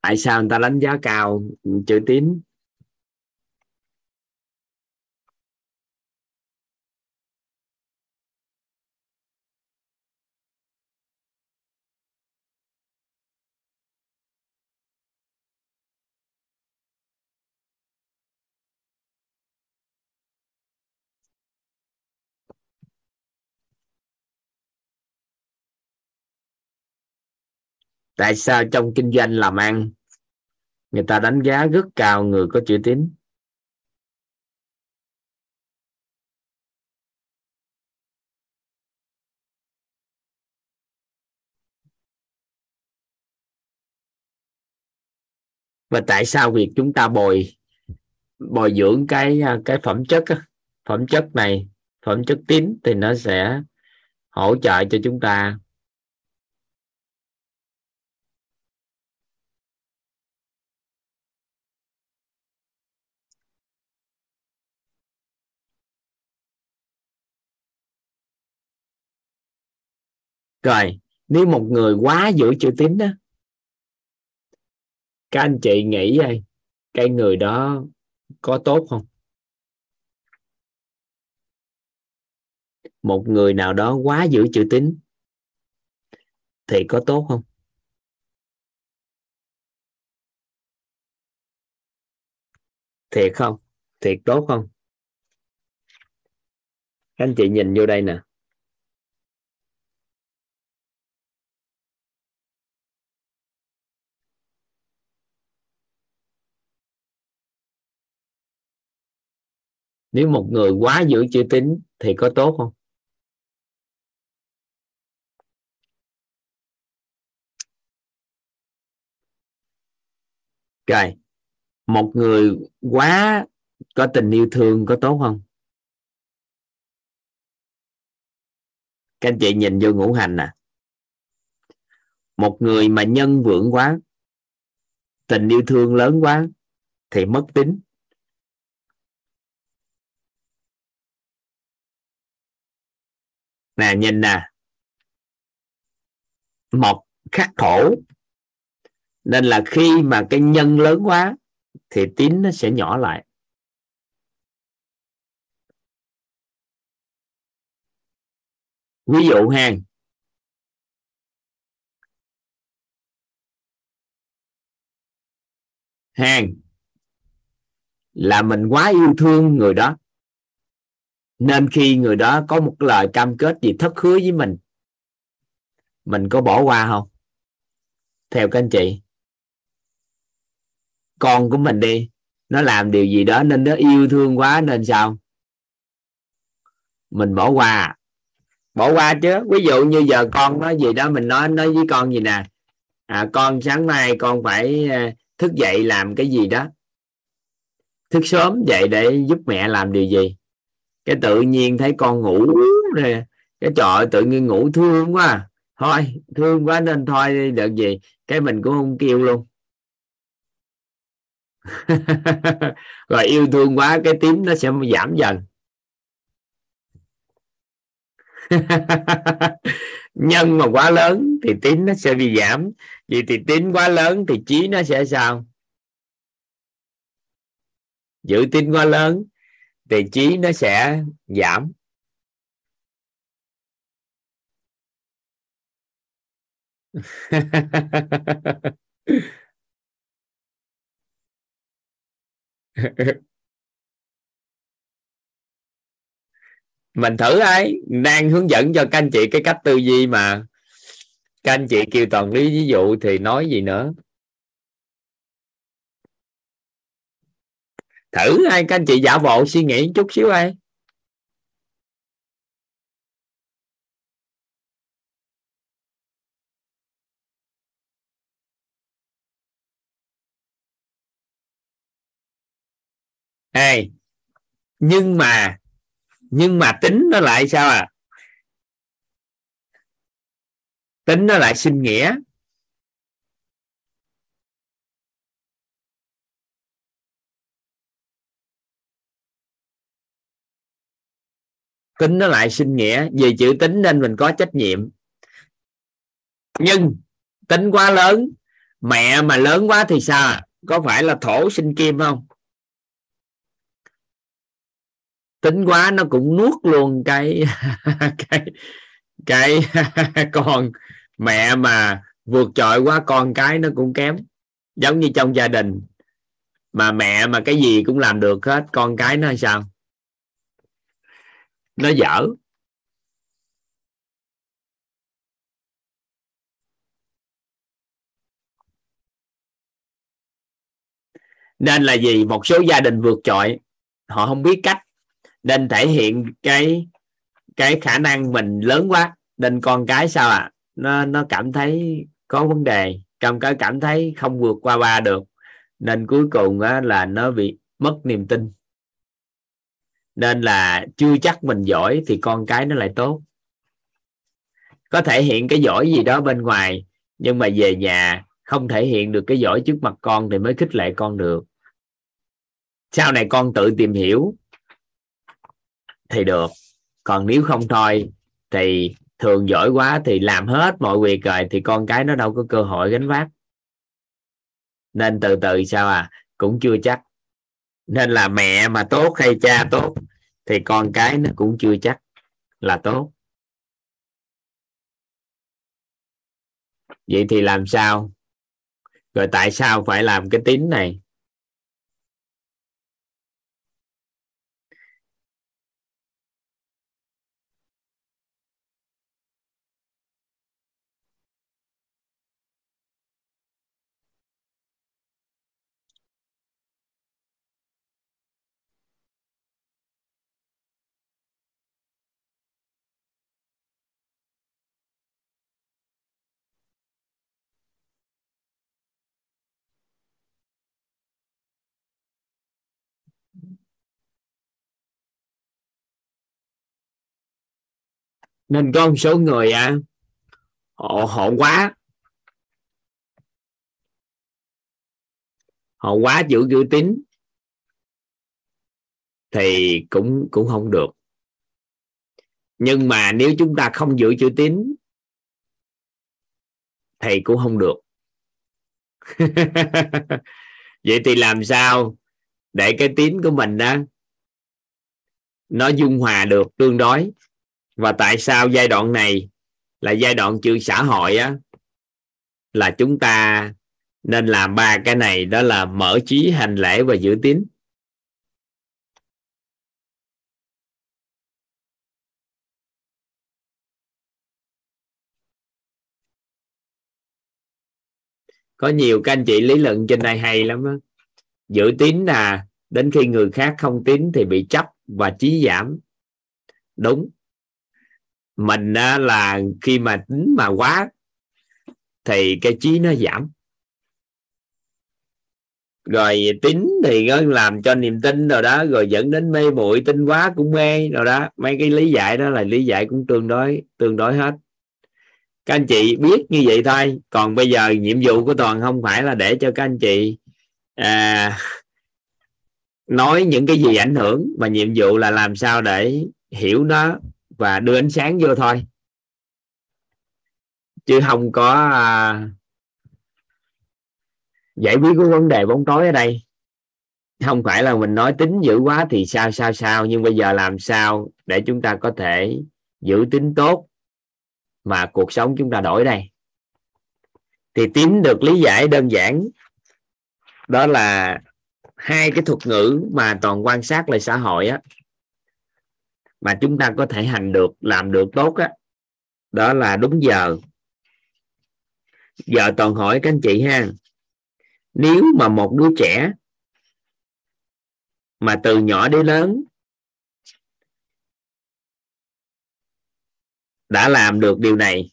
Tại sao người ta đánh giá cao chữ tín? Tại sao trong kinh doanh làm ăn người ta đánh giá rất cao người có chữ tín? Và tại sao việc chúng ta bồi bồi dưỡng cái cái phẩm chất phẩm chất này, phẩm chất tín thì nó sẽ hỗ trợ cho chúng ta rồi. Nếu một người quá giữ chữ tín đó, các anh chị nghĩ đây, cái người đó có tốt không? Một người nào đó quá giữ chữ tín thì có tốt không? Thiệt không? Thiệt tốt không? Các anh chị nhìn vô đây nè. Nếu một người quá giữ chữ tín thì có tốt không? Rồi, một người quá có tình yêu thương có tốt không? Các anh chị nhìn vô ngũ hành nè. Một người mà nhân vượng quá, tình yêu thương lớn quá thì mất tín. Nè, nhìn nè, mộc khắc thổ, nên là khi mà cái nhân lớn quá thì tín nó sẽ nhỏ lại. Ví dụ ha, hàng là mình quá yêu thương người đó, nên khi người đó có một lời cam kết gì thất hứa với mình, mình có bỏ qua không? Theo các anh chị, con của mình đi, nó làm điều gì đó nên nó yêu thương quá nên sao? Mình bỏ qua. Bỏ qua chứ. Ví dụ như giờ con nói gì đó, mình nói nói với con gì nè, à, con sáng nay con phải thức dậy làm cái gì đó, thức sớm dậy để giúp mẹ làm điều gì. Cái tự nhiên thấy con ngủ nè, cái trời tự nhiên ngủ thương quá, thôi thương quá nên thôi được gì, cái mình cũng không kêu luôn. Rồi yêu thương quá cái tím nó sẽ giảm dần. Nhân mà quá lớn thì tím nó sẽ bị giảm, vì thì tím quá lớn thì trí nó sẽ sao? Giữ tín quá lớn thì trí nó sẽ giảm. Mình thử ấy, đang hướng dẫn cho các anh chị cái cách tư duy mà các anh chị kêu toàn lý ví dụ thì nói gì nữa. Thử ai, các anh chị giả bộ suy nghĩ chút xíu ai. Hey, nhưng mà nhưng mà tính nó lại sao à? Tính nó lại sinh nghĩa. Tính nó lại sinh nghĩa, vì chữ tính nên mình có trách nhiệm. Nhưng tính quá lớn, mẹ mà lớn quá thì sao? Có phải là thổ sinh kim không? Tính quá nó cũng nuốt luôn cái cái cái con. Mẹ mà vượt trội quá con cái nó cũng kém. Giống như trong gia đình mà mẹ mà cái gì cũng làm được hết, con cái nó sao? Nó dở. Nên là gì? Một số gia đình vượt trội, họ không biết cách nên thể hiện cái cái khả năng mình lớn quá, nên con cái sao ạ? À? Nó nó cảm thấy có vấn đề, trong cái cảm thấy không vượt qua ba được, nên cuối cùng á, là nó bị mất niềm tin. Nên là chưa chắc mình giỏi thì con cái nó lại tốt. Có thể hiện cái giỏi gì đó bên ngoài, nhưng mà về nhà không thể hiện được cái giỏi trước mặt con thì mới khích lệ con được. Sau này con tự tìm hiểu thì được. Còn nếu không thôi thì thường giỏi quá thì làm hết mọi việc rồi thì con cái nó đâu có cơ hội gánh vác. Nên từ từ sao à, cũng chưa chắc. Nên là mẹ mà tốt hay cha tốt thì con cái nó cũng chưa chắc là tốt. Vậy thì làm sao? Rồi tại sao phải làm cái tín này? Nên có một số người à, họ, họ quá họ quá giữ chữ tín thì cũng cũng không được. Nhưng mà nếu chúng ta không giữ chữ tín thì cũng không được. Vậy thì làm sao để cái tín của mình đó nó dung hòa được tương đối? Và tại sao giai đoạn này là giai đoạn trừ xã hội á, là chúng ta nên làm ba cái này, đó là mở trí, hành lễ và giữ tín. Có nhiều các anh chị lý luận trên đây hay lắm á. Giữ tín là đến khi người khác không tín thì bị chấp và trí giảm. Đúng. Mình là khi mà tính mà quá thì cái trí nó giảm. Rồi tính thì nó làm cho niềm tin rồi đó, rồi dẫn đến mê muội, tin quá cũng mê rồi đó. Mấy cái lý giải đó là lý giải cũng tương đối tương đối hết. Các anh chị biết như vậy thôi. Còn bây giờ nhiệm vụ của Toàn không phải là để cho các anh chị à, nói những cái gì ảnh hưởng, mà nhiệm vụ là làm sao để hiểu nó và đưa ánh sáng vô thôi, chứ không có à, giải quyết cái vấn đề bóng tối ở đây. Không phải là mình nói tính dữ quá thì sao sao sao, nhưng bây giờ làm sao để chúng ta có thể giữ tính tốt mà cuộc sống chúng ta đổi đây. Thì tín được lý giải đơn giản, đó là hai cái thuật ngữ mà Toàn quan sát lại xã hội á, mà chúng ta có thể hành được, làm được tốt á, đó là đúng giờ. Giờ Toàn hỏi các anh chị ha, nếu mà một đứa trẻ mà từ nhỏ đến lớn đã làm được điều này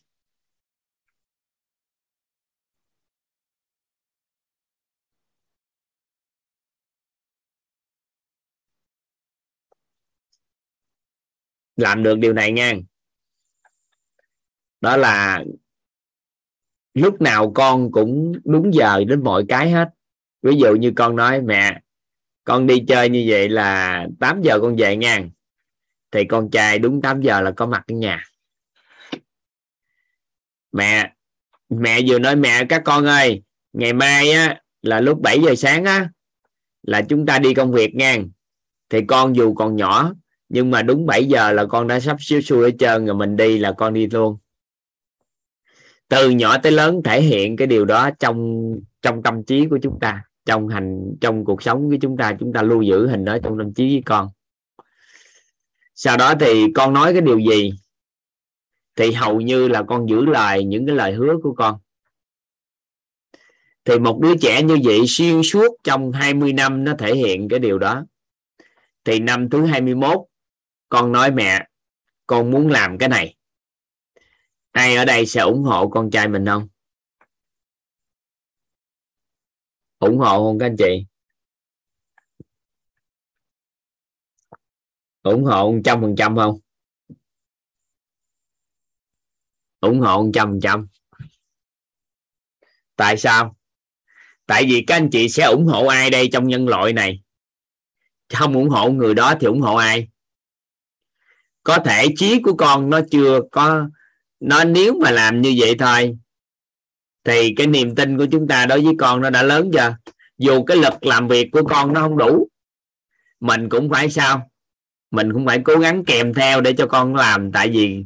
làm được điều này nha, đó là lúc nào con cũng đúng giờ đến mọi cái hết. Ví dụ như con nói mẹ con đi chơi như vậy là tám giờ con về nha, thì con trai đúng tám giờ là có mặt ở nhà. Mẹ mẹ vừa nói mẹ các con ơi, ngày mai á, là lúc bảy giờ sáng á, là chúng ta đi công việc nha, thì con dù còn nhỏ nhưng mà đúng bảy giờ là con đã sắp xíu xuôi hết trơn rồi, mình đi là con đi luôn. Từ nhỏ tới lớn thể hiện cái điều đó trong trong tâm trí của chúng ta, trong hành trong cuộc sống của chúng ta, chúng ta lưu giữ hình đó trong tâm trí với con. Sau đó thì con nói cái điều gì thì hầu như là con giữ lời những cái lời hứa của con. Thì một đứa trẻ như vậy xuyên suốt trong hai mươi năm nó thể hiện cái điều đó. Thì năm thứ hai mươi mốt con nói mẹ con muốn làm cái này, ai ở đây sẽ ủng hộ con trai mình không? ủng hộ không các anh chị? Ủng hộ một trăm phần trăm không? Ủng hộ một trăm phần trăm. Tại sao? Tại vì các anh chị sẽ ủng hộ ai đây trong nhân loại này? Không ủng hộ người đó thì ủng hộ ai? Có thể trí của con nó chưa có, nó nếu mà làm như vậy thôi thì cái niềm tin của chúng ta đối với con nó đã lớn chưa? Dù cái lực làm việc của con nó không đủ, mình cũng phải sao? Mình cũng phải cố gắng kèm theo để cho con làm. Tại vì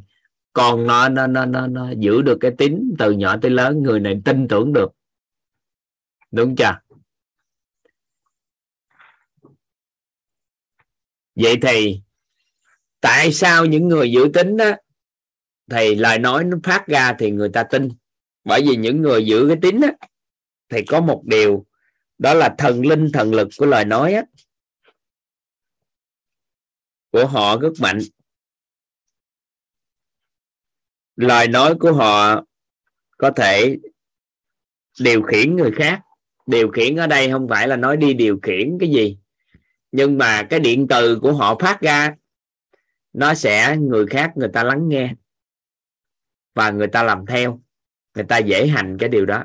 con nó nó nó nó, nó giữ được cái tính từ nhỏ tới lớn, người này tin tưởng được, đúng chưa? Vậy thì tại sao những người giữ tín đó thì lời nói nó phát ra thì người ta tin? Bởi vì những người giữ cái tín á thì có một điều, đó là thần linh thần lực của lời nói á của họ rất mạnh. Lời nói của họ có thể điều khiển người khác. Điều khiển ở đây không phải là nói đi điều khiển cái gì, nhưng mà cái điện từ của họ phát ra nó sẽ người khác người ta lắng nghe và người ta làm theo, người ta dễ hành cái điều đó.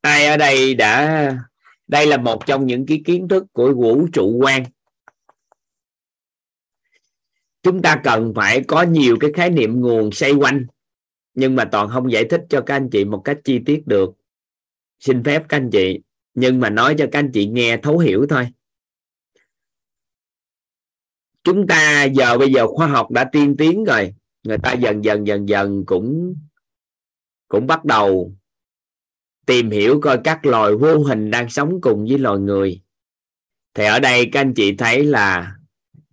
Ai ở đây đã, đây là một trong những cái kiến thức của vũ trụ quan. Chúng ta cần phải có nhiều cái khái niệm nguồn xoay quanh, nhưng mà Toàn không giải thích cho các anh chị một cách chi tiết được, xin phép các anh chị, nhưng mà nói cho các anh chị nghe thấu hiểu thôi. Chúng ta giờ bây giờ khoa học đã tiên tiến rồi, người ta dần dần dần dần cũng cũng bắt đầu tìm hiểu coi các loài vô hình đang sống cùng với loài người. Thì ở đây các anh chị thấy là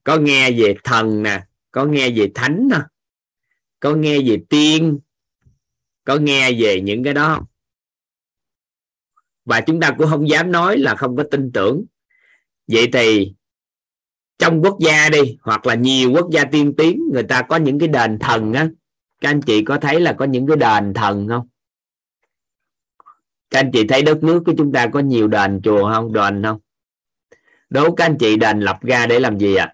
có nghe về thần nè, có nghe về thánh nè, có nghe về tiên, có nghe về những cái đó. Và chúng ta cũng không dám nói là không có tin tưởng. Vậy thì trong quốc gia đi, hoặc là nhiều quốc gia tiên tiến, người ta có những cái đền thần á. Các anh chị có thấy là có những cái đền thần không? Các anh chị thấy đất nước của chúng ta có nhiều đền chùa không? Đền không? Đố các anh chị đền lập ra để làm gì ạ? À?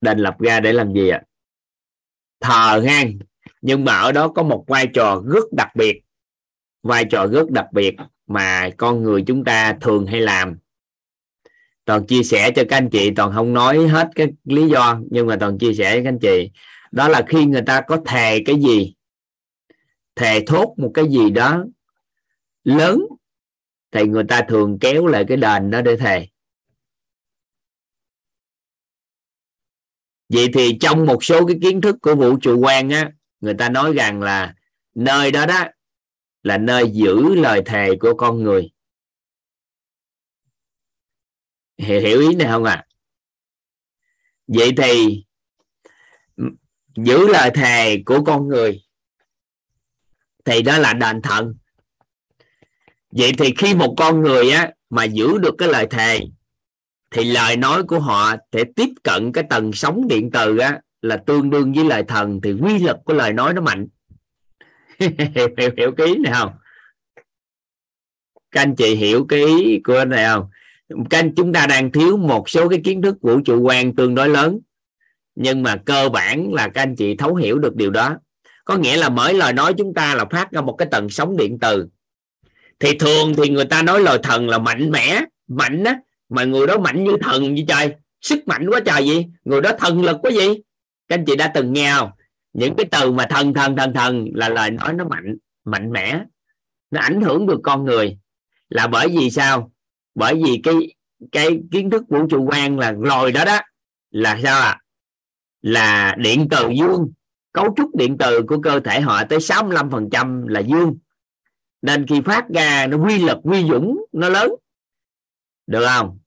Đền lập ra để làm gì ạ? À? Thờ hang. Nhưng mà ở đó có một vai trò rất đặc biệt. Vai trò rất đặc biệt mà con người chúng ta thường hay làm. Toàn chia sẻ cho các anh chị, Toàn không nói hết cái lý do, nhưng mà Toàn chia sẻ với các anh chị. Đó là khi người ta có thề cái gì, thề thốt một cái gì đó lớn, thì người ta thường kéo lại cái đền đó để thề. Vậy thì trong một số cái kiến thức của vũ trụ quan á, người ta nói rằng là nơi đó đó là nơi giữ lời thề của con người. Hiểu ý này không ạ? À? Vậy thì giữ lời thề của con người thì đó là đền thần. Vậy thì khi một con người á mà giữ được cái lời thề thì lời nói của họ sẽ tiếp cận cái tầng sóng điện từ á là tương đương với lời thần, thì quy lực của lời nói nó mạnh. hiểu, hiểu, hiểu cái ý này không? Các anh chị hiểu cái ý của anh này không? Các anh, chúng ta đang thiếu một số cái kiến thức vũ trụ quan tương đối lớn, nhưng mà cơ bản là các anh chị thấu hiểu được điều đó. Có nghĩa là mỗi lời nói chúng ta là phát ra một cái tần sóng điện từ. Thì thường thì người ta nói lời thần là mạnh mẽ, mạnh á, mà người đó mạnh như thần vậy trời, sức mạnh quá trời gì, người đó thần lực quá gì. Các anh chị đã từng nghe không? Những cái từ mà thần thần thần thần là lời nói nó mạnh, mạnh mẽ, nó ảnh hưởng được con người. Là bởi vì sao? Bởi vì cái cái kiến thức vũ trụ quan là rồi đó đó là sao ạ? À? Là điện từ dương, cấu trúc điện từ của cơ thể họ tới sáu mươi lăm phần trăm là dương, nên khi phát ra nó quy lực quy dũng nó lớn, được không?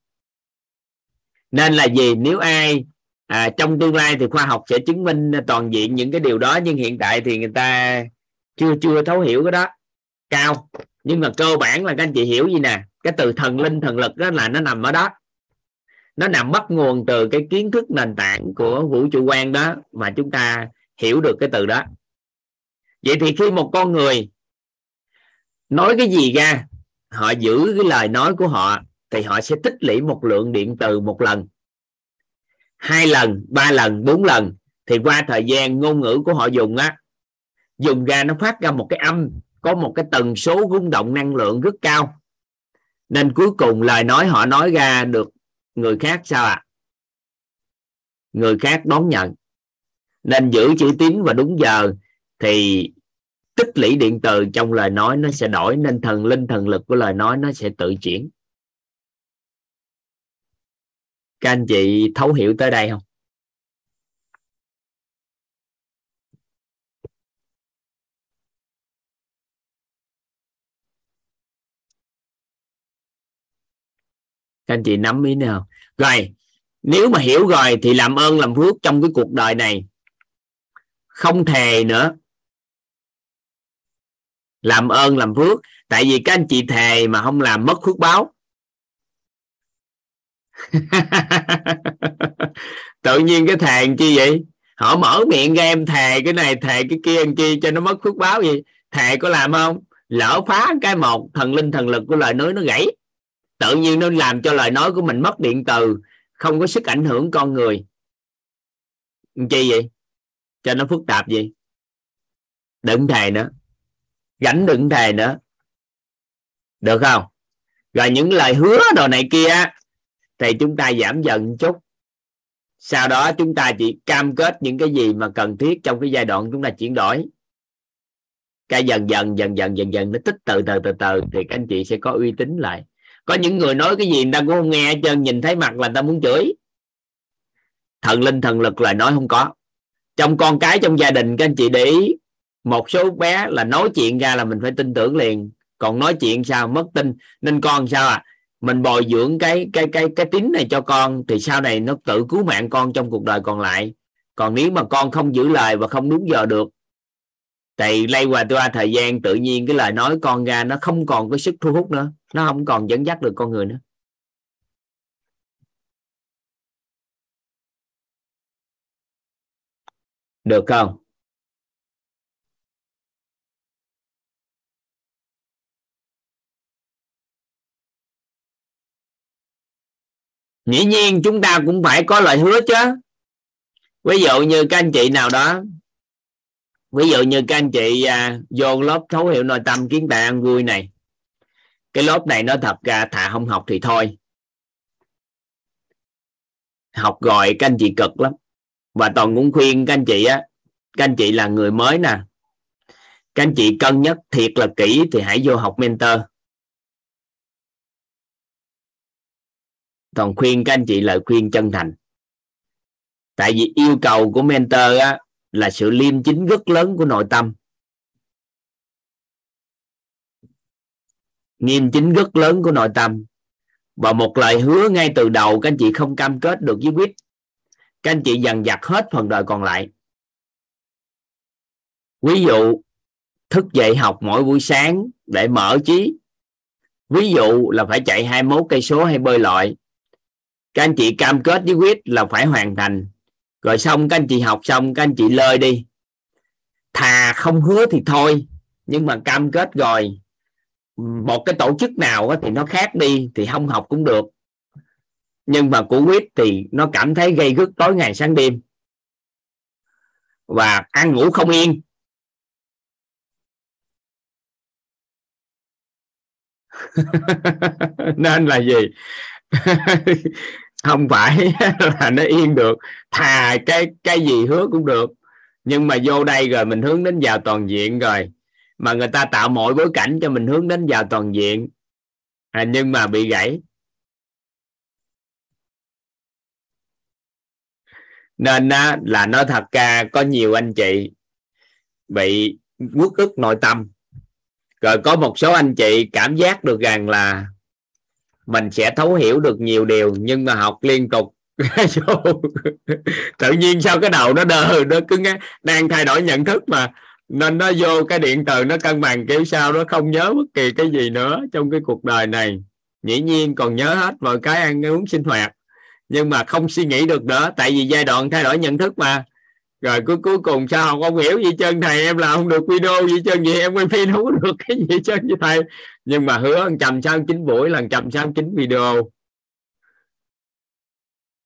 Nên là gì, nếu ai à, trong tương lai thì khoa học sẽ chứng minh toàn diện những cái điều đó, nhưng hiện tại thì người ta chưa chưa thấu hiểu cái đó cao. Nhưng mà cơ bản là các anh chị hiểu gì nè, cái từ thần linh thần lực đó là nó nằm ở đó, nó nằm bắt nguồn từ cái kiến thức nền tảng của vũ trụ quan đó mà chúng ta hiểu được cái từ đó. Vậy thì khi một con người nói cái gì ra, họ giữ cái lời nói của họ, thì họ sẽ tích lũy một lượng điện từ một lần, hai lần, ba lần, bốn lần. Thì qua thời gian ngôn ngữ của họ dùng á, dùng ra nó phát ra một cái âm, có một cái tần số rung động năng lượng rất cao. Nên cuối cùng lời nói họ nói ra được người khác sao ạ? À? Người khác đón nhận. Nên giữ chữ tín và đúng giờ thì tích lũy điện từ trong lời nói nó sẽ đổi, nên thần linh thần lực của lời nói nó sẽ tự chuyển. Các anh chị thấu hiểu tới đây không? Các anh chị nắm ý nào? Rồi, nếu mà hiểu rồi thì làm ơn làm phước trong cái cuộc đời này. Không thề nữa. Làm ơn làm phước. Tại vì các anh chị thề mà không làm mất phước báo. Tự nhiên cái thề làm chi vậy? Họ mở miệng ra em thề cái này, thề cái kia, làm chi cho nó mất phước báo vậy? Thề có làm không? Lỡ phá cái một, thần linh thần lực của lời nói nó gãy. Tự nhiên nó làm cho lời nói của mình mất điện từ, không có sức ảnh hưởng con người. Chi vậy? Cho nó phức tạp gì? Đừng thề nữa. Gánh đừng thề nữa. Được không? Rồi những lời hứa đồ này kia thì chúng ta giảm dần một chút. Sau đó chúng ta chỉ cam kết những cái gì mà cần thiết trong cái giai đoạn chúng ta chuyển đổi. Cái dần dần dần dần dần dần nó tích từ từ từ từ thì các anh chị sẽ có uy tín lại. Có những người nói cái gì người ta cũng không nghe hết trơn, nhìn thấy mặt là người ta muốn chửi. Thần linh thần lực là nói không có. Trong con cái, trong gia đình, các anh chị để ý, một số bé là nói chuyện ra là mình phải tin tưởng liền, còn nói chuyện sao mất tin. Nên con sao à, mình bồi dưỡng cái cái cái cái tín này cho con thì sau này nó tự cứu mạng con trong cuộc đời còn lại. Còn nếu mà con không giữ lời và không đúng giờ được thì lây qua qua thời gian tự nhiên cái lời nói con ra nó không còn có sức thu hút nữa, nó không còn dẫn dắt được con người nữa. Được không? Dĩ nhiên chúng ta cũng phải có lời hứa chứ. Ví dụ như các anh chị nào đó, ví dụ như các anh chị à, vô lớp thấu hiểu nội tâm kiến tạo ăn vui này, cái lớp này nói thật ra thà không học thì thôi, học rồi các anh chị cực lắm. Và Toàn cũng khuyên các anh chị á, các anh chị là người mới nè, các anh chị cân nhắc thiệt là kỹ thì hãy vô học mentor. Toàn khuyên các anh chị lời khuyên chân thành. Tại vì yêu cầu của mentor á là sự liêm chính rất lớn của nội tâm, liêm chính rất lớn của nội tâm. Và một lời hứa ngay từ đầu các anh chị không cam kết được với quýt, các anh chị dằn vặt hết phần đời còn lại. Ví dụ thức dậy học mỗi buổi sáng để mở trí, ví dụ là phải chạy hai mươi mốt cây số hay bơi lội, các anh chị cam kết với quýt là phải hoàn thành. Rồi xong các anh chị học xong các anh chị lơi đi. Thà không hứa thì thôi, nhưng mà cam kết rồi. Một cái tổ chức nào thì nó khác đi, thì không học cũng được. Nhưng mà của quýt thì nó cảm thấy gây gứt tối ngày sáng đêm và ăn ngủ không yên. Nên là gì? Không phải là nó yên được. Thà cái cái gì hứa cũng được, nhưng mà vô đây rồi mình hướng đến vào toàn diện rồi, mà người ta tạo mọi bối cảnh cho mình hướng đến vào toàn diện à, nhưng mà bị gãy. Nên á, là nói thật ra có nhiều anh chị bị uất ức nội tâm. Rồi có một số anh chị cảm giác được rằng là mình sẽ thấu hiểu được nhiều điều, nhưng mà học liên tục. Tự nhiên sao cái đầu nó đờ, nó cứ nghe, đang thay đổi nhận thức mà. Nên nó vô cái điện từ nó cân bằng kiểu sao nó không nhớ bất kỳ cái gì nữa trong cái cuộc đời này. Dĩ nhiên còn nhớ hết mọi cái ăn uống sinh hoạt, nhưng mà không suy nghĩ được nữa. Tại vì giai đoạn thay đổi nhận thức mà. rồi cuối cuối cùng sao không, không hiểu gì chân thầy, em làm không được video gì chân gì, em quay phim không có được cái gì chân như thầy, nhưng mà hứa một trăm sáu mươi chín buổi là một trăm sáu mươi chín video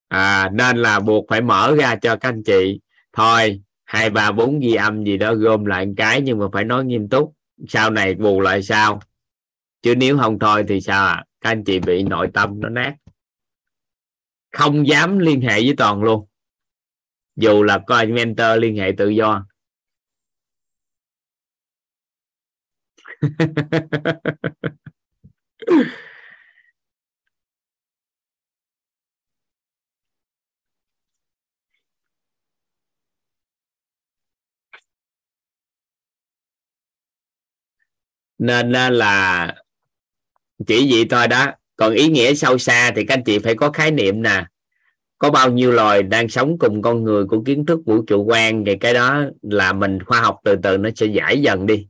à, nên là buộc phải mở ra cho các anh chị thôi. Hai ba bốn ghi âm gì đó gom lại một cái, nhưng mà phải nói nghiêm túc, sau này bù lại sao, chứ nếu không thôi thì sao à? Các anh chị bị nội tâm nó nát, không dám liên hệ với Toàn luôn, dù là coi mentor liên hệ tự do. Nên là chỉ vậy thôi đó. Còn ý nghĩa sâu xa thì các anh chị phải có khái niệm nè, có bao nhiêu loài đang sống cùng con người của kiến thức vũ trụ quan, thì cái đó là mình khoa học từ từ nó sẽ giải dần đi.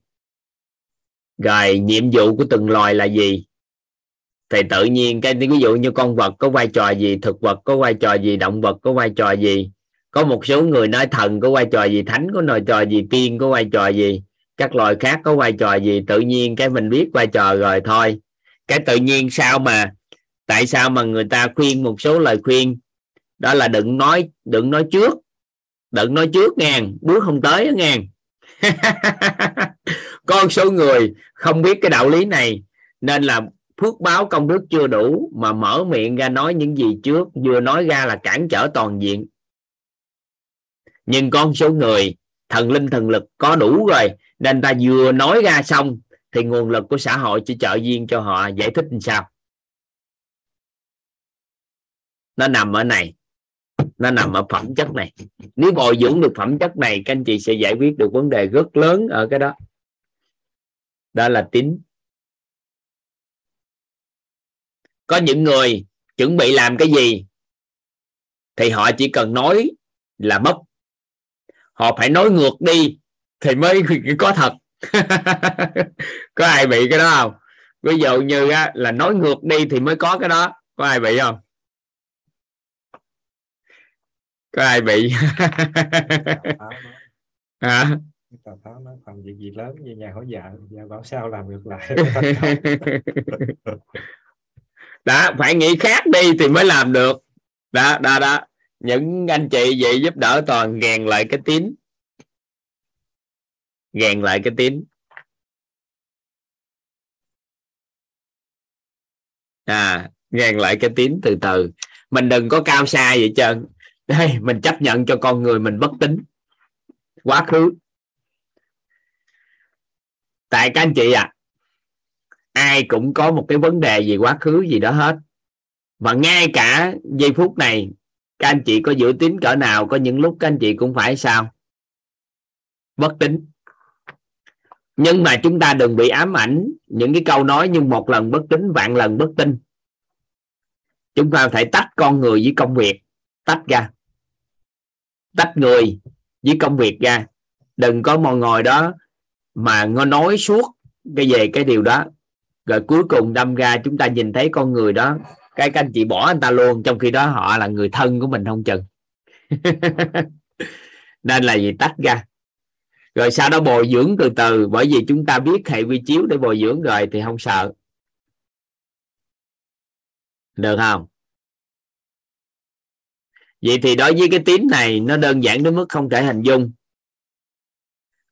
Rồi nhiệm vụ của từng loài là gì thì tự nhiên cái ví dụ như con vật có vai trò gì, thực vật có vai trò gì, động vật có vai trò gì. Có một số người nói thần có vai trò gì, thánh có vai trò gì, tiên có vai trò gì, các loài khác có vai trò gì. Tự nhiên cái mình biết vai trò rồi thôi, cái tự nhiên sao mà tại sao mà người ta khuyên một số lời khuyên đó là đừng nói đừng nói trước đừng nói trước ngang, bước không tới ngang. Con số người không biết cái đạo lý này, nên là phước báo công đức chưa đủ mà mở miệng ra nói những gì trước, vừa nói ra là cản trở toàn diện. Nhưng con số người thần linh thần lực có đủ rồi, nên ta vừa nói ra xong thì nguồn lực của xã hội chỉ trợ duyên cho họ. Giải thích làm sao? Nó nằm ở này, nó nằm ở phẩm chất này. Nếu bồi dưỡng được phẩm chất này, các anh chị sẽ giải quyết được vấn đề rất lớn ở cái đó. Đó là tín. Có những người chuẩn bị làm cái gì thì họ chỉ cần nói là mất, họ phải nói ngược đi thì mới có thật. Có ai bị cái đó không? Ví dụ như là nói ngược đi thì mới có cái đó, có ai bị không? Có ai bị? Hả? Tào Tháo nói làm việc gì lớn như nhà hổ dạ, dạ bảo sao làm ngược lại. Đó, phải nghĩ khác đi thì mới làm được. Đó, đó, đó. Những anh chị vậy giúp đỡ Toàn gàn lại cái tín, gàn lại cái tín. À, gàn lại cái tín từ từ. Mình đừng có cao xa vậy trơn. Đây, mình chấp nhận cho con người mình bất tín quá khứ. Tại các anh chị à, ai cũng có một cái vấn đề gì quá khứ gì đó hết. Và ngay cả giây phút này, các anh chị có giữ tín cỡ nào, có những lúc các anh chị cũng phải sao? Bất tín. Nhưng mà chúng ta đừng bị ám ảnh những cái câu nói như một lần bất tín, vạn lần bất tin. Chúng ta phải tách con người với công việc, tách ra, tách người với công việc ra. Đừng có mò ngồi đó mà nói suốt cái về cái điều đó, rồi cuối cùng đâm ra chúng ta nhìn thấy con người đó, cái các anh chị bỏ anh ta luôn, trong khi đó họ là người thân của mình không chừng. Nên là gì, tách ra rồi sau đó bồi dưỡng từ từ, bởi vì chúng ta biết hệ quy chiếu để bồi dưỡng rồi thì không sợ. Được không? Vậy thì đối với cái tín này nó đơn giản đến mức không thể hình dung.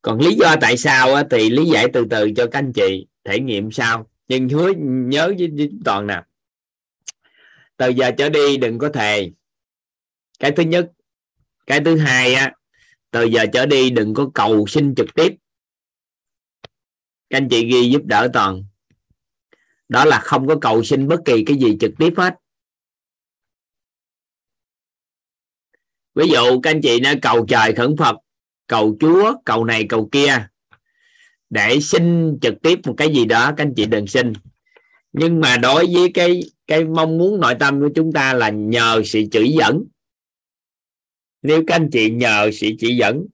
Còn lý do tại sao thì lý giải từ từ cho các anh chị thể nghiệm sau. Nhưng hứa nhớ với Toàn nè, từ giờ trở đi đừng có thề. Cái thứ nhất. Cái thứ hai á, từ giờ trở đi đừng có cầu xin trực tiếp. Các anh chị ghi giúp đỡ Toàn, đó là không có cầu xin bất kỳ cái gì trực tiếp hết. Ví dụ các anh chị đã cầu trời khẩn Phật, cầu Chúa, cầu này cầu kia để xin trực tiếp một cái gì đó, các anh chị đừng xin. Nhưng mà đối với cái cái mong muốn nội tâm của chúng ta là nhờ sự chỉ dẫn. Nếu các anh chị nhờ sự chỉ dẫn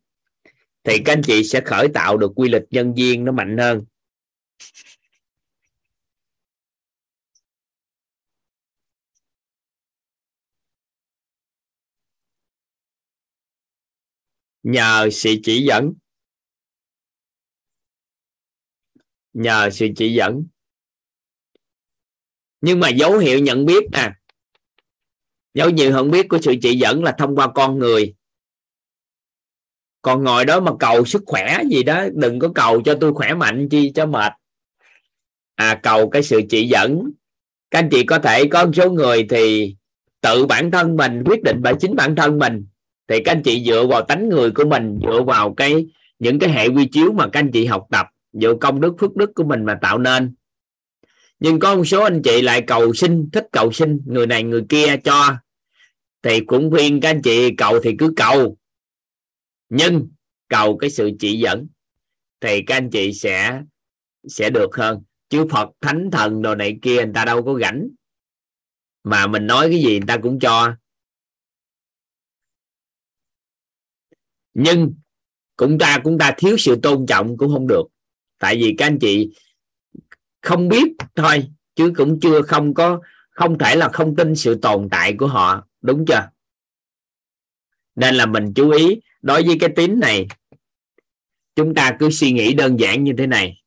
thì các anh chị sẽ khởi tạo được quy luật nhân duyên nó mạnh hơn. nhờ sự chỉ dẫn nhờ sự chỉ dẫn nhưng mà dấu hiệu nhận biết nè à, dấu hiệu nhận biết của sự chỉ dẫn là thông qua con người. Còn ngồi đó mà cầu sức khỏe gì đó, đừng có cầu cho tôi khỏe mạnh chi cho mệt, à cầu cái sự chỉ dẫn. Các anh chị có thể có một số người thì tự bản thân mình quyết định bởi chính bản thân mình, thì các anh chị dựa vào tánh người của mình, dựa vào cái những cái hệ quy chiếu mà các anh chị học tập, dựa công đức phước đức của mình mà tạo nên. Nhưng có một số anh chị lại cầu xin, thích cầu xin người này người kia cho, thì cũng khuyên các anh chị cầu thì cứ cầu, nhưng cầu cái sự chỉ dẫn thì các anh chị sẽ sẽ được hơn. Chứ Phật Thánh Thần đồ này kia người ta đâu có rảnh mà mình nói cái gì người ta cũng cho. Nhưng cũng ta cũng ta thiếu sự tôn trọng cũng không được, tại vì các anh chị không biết thôi chứ cũng chưa không có không thể là không tin sự tồn tại của họ, đúng chưa? Nên là mình chú ý đối với cái tín này, chúng ta cứ suy nghĩ đơn giản như thế này.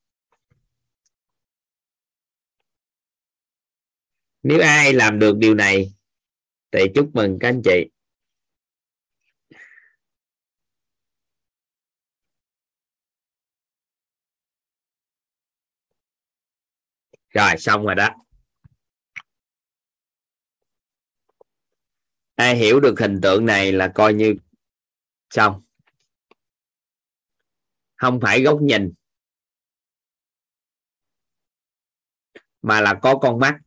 Nếu ai làm được điều này thì chúc mừng các anh chị. Rồi xong rồi đó. Ai hiểu được hình tượng này là coi như xong. Không phải góc nhìn mà là có con mắt.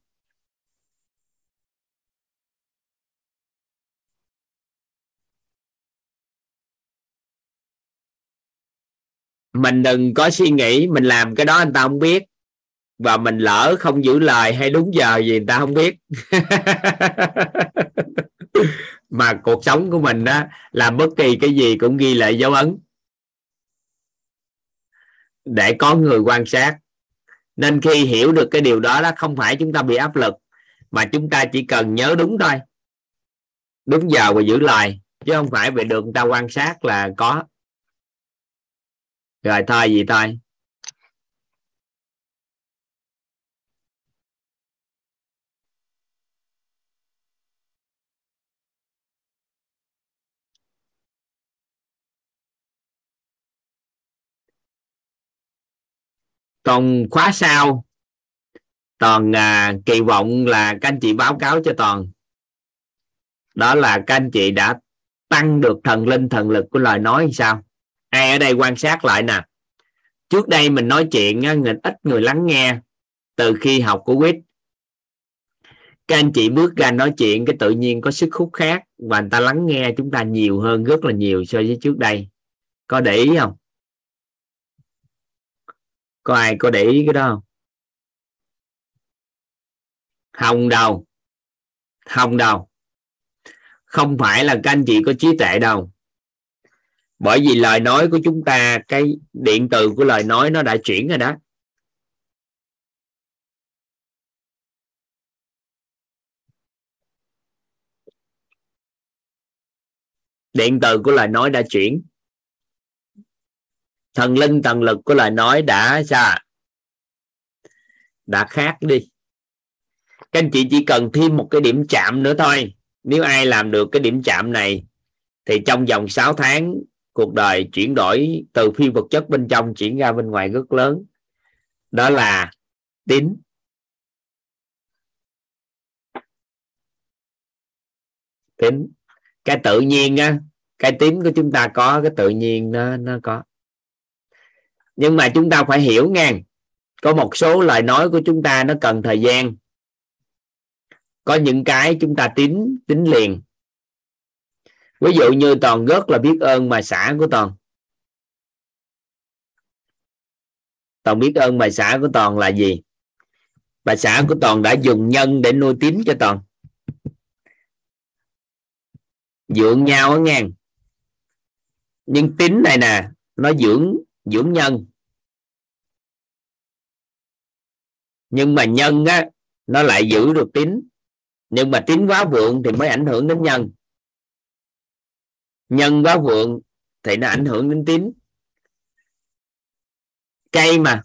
Mình đừng có suy nghĩ mình làm cái đó anh ta không biết, và mình lỡ không giữ lời hay đúng giờ gì người ta không biết. Mà cuộc sống của mình đó, làm bất kỳ cái gì cũng ghi lại dấu ấn để có người quan sát. Nên khi hiểu được cái điều đó, đó không phải chúng ta bị áp lực, mà chúng ta chỉ cần nhớ đúng thôi, đúng giờ và giữ lời, chứ không phải bị được người ta quan sát là có. Rồi thôi gì thôi. Còn khóa sau Toàn à, kỳ vọng là các anh chị báo cáo cho Toàn, đó là các anh chị đã tăng được thần linh thần lực của lời nói hay sao. Ai ở đây quan sát lại nè, trước đây mình nói chuyện người ít người lắng nghe. Từ khi học của quýt, các anh chị bước ra nói chuyện cái tự nhiên có sức hút khác, và người ta lắng nghe chúng ta nhiều hơn rất là nhiều so với trước đây. Có để ý không? Có ai có để ý cái đó không? Không đâu. Không đâu. Không phải là các anh chị có trí tuệ đâu. Bởi vì lời nói của chúng ta, cái điện từ của lời nói nó đã chuyển rồi đó. Điện từ của lời nói đã chuyển. Thần linh thần lực của lời nói đã sao? Đã khác đi. Các anh chị chỉ cần thêm một cái điểm chạm nữa thôi. Nếu ai làm được cái điểm chạm này thì trong vòng sáu tháng cuộc đời chuyển đổi từ phi vật chất bên trong chuyển ra bên ngoài rất lớn. Đó là tín. Tín. Cái tự nhiên á, cái tín của chúng ta có, cái tự nhiên nó nó có. Nhưng mà chúng ta phải hiểu nha, có một số lời nói của chúng ta nó cần thời gian. Có những cái chúng ta tín tín liền. Ví dụ như Toàn rất là biết ơn bà xã của Toàn. Toàn biết ơn bà xã của Toàn là gì? Bà xã của Toàn đã dùng nhân để nuôi tín cho Toàn. Dưỡng nhau á nha. Nhưng tín này nè, nó dưỡng dưỡng nhân, nhưng mà nhân á nó lại giữ được tín, nhưng mà tín quá vượng thì mới ảnh hưởng đến nhân. Nhân quá vượng thì nó ảnh hưởng đến tín. Cây mà,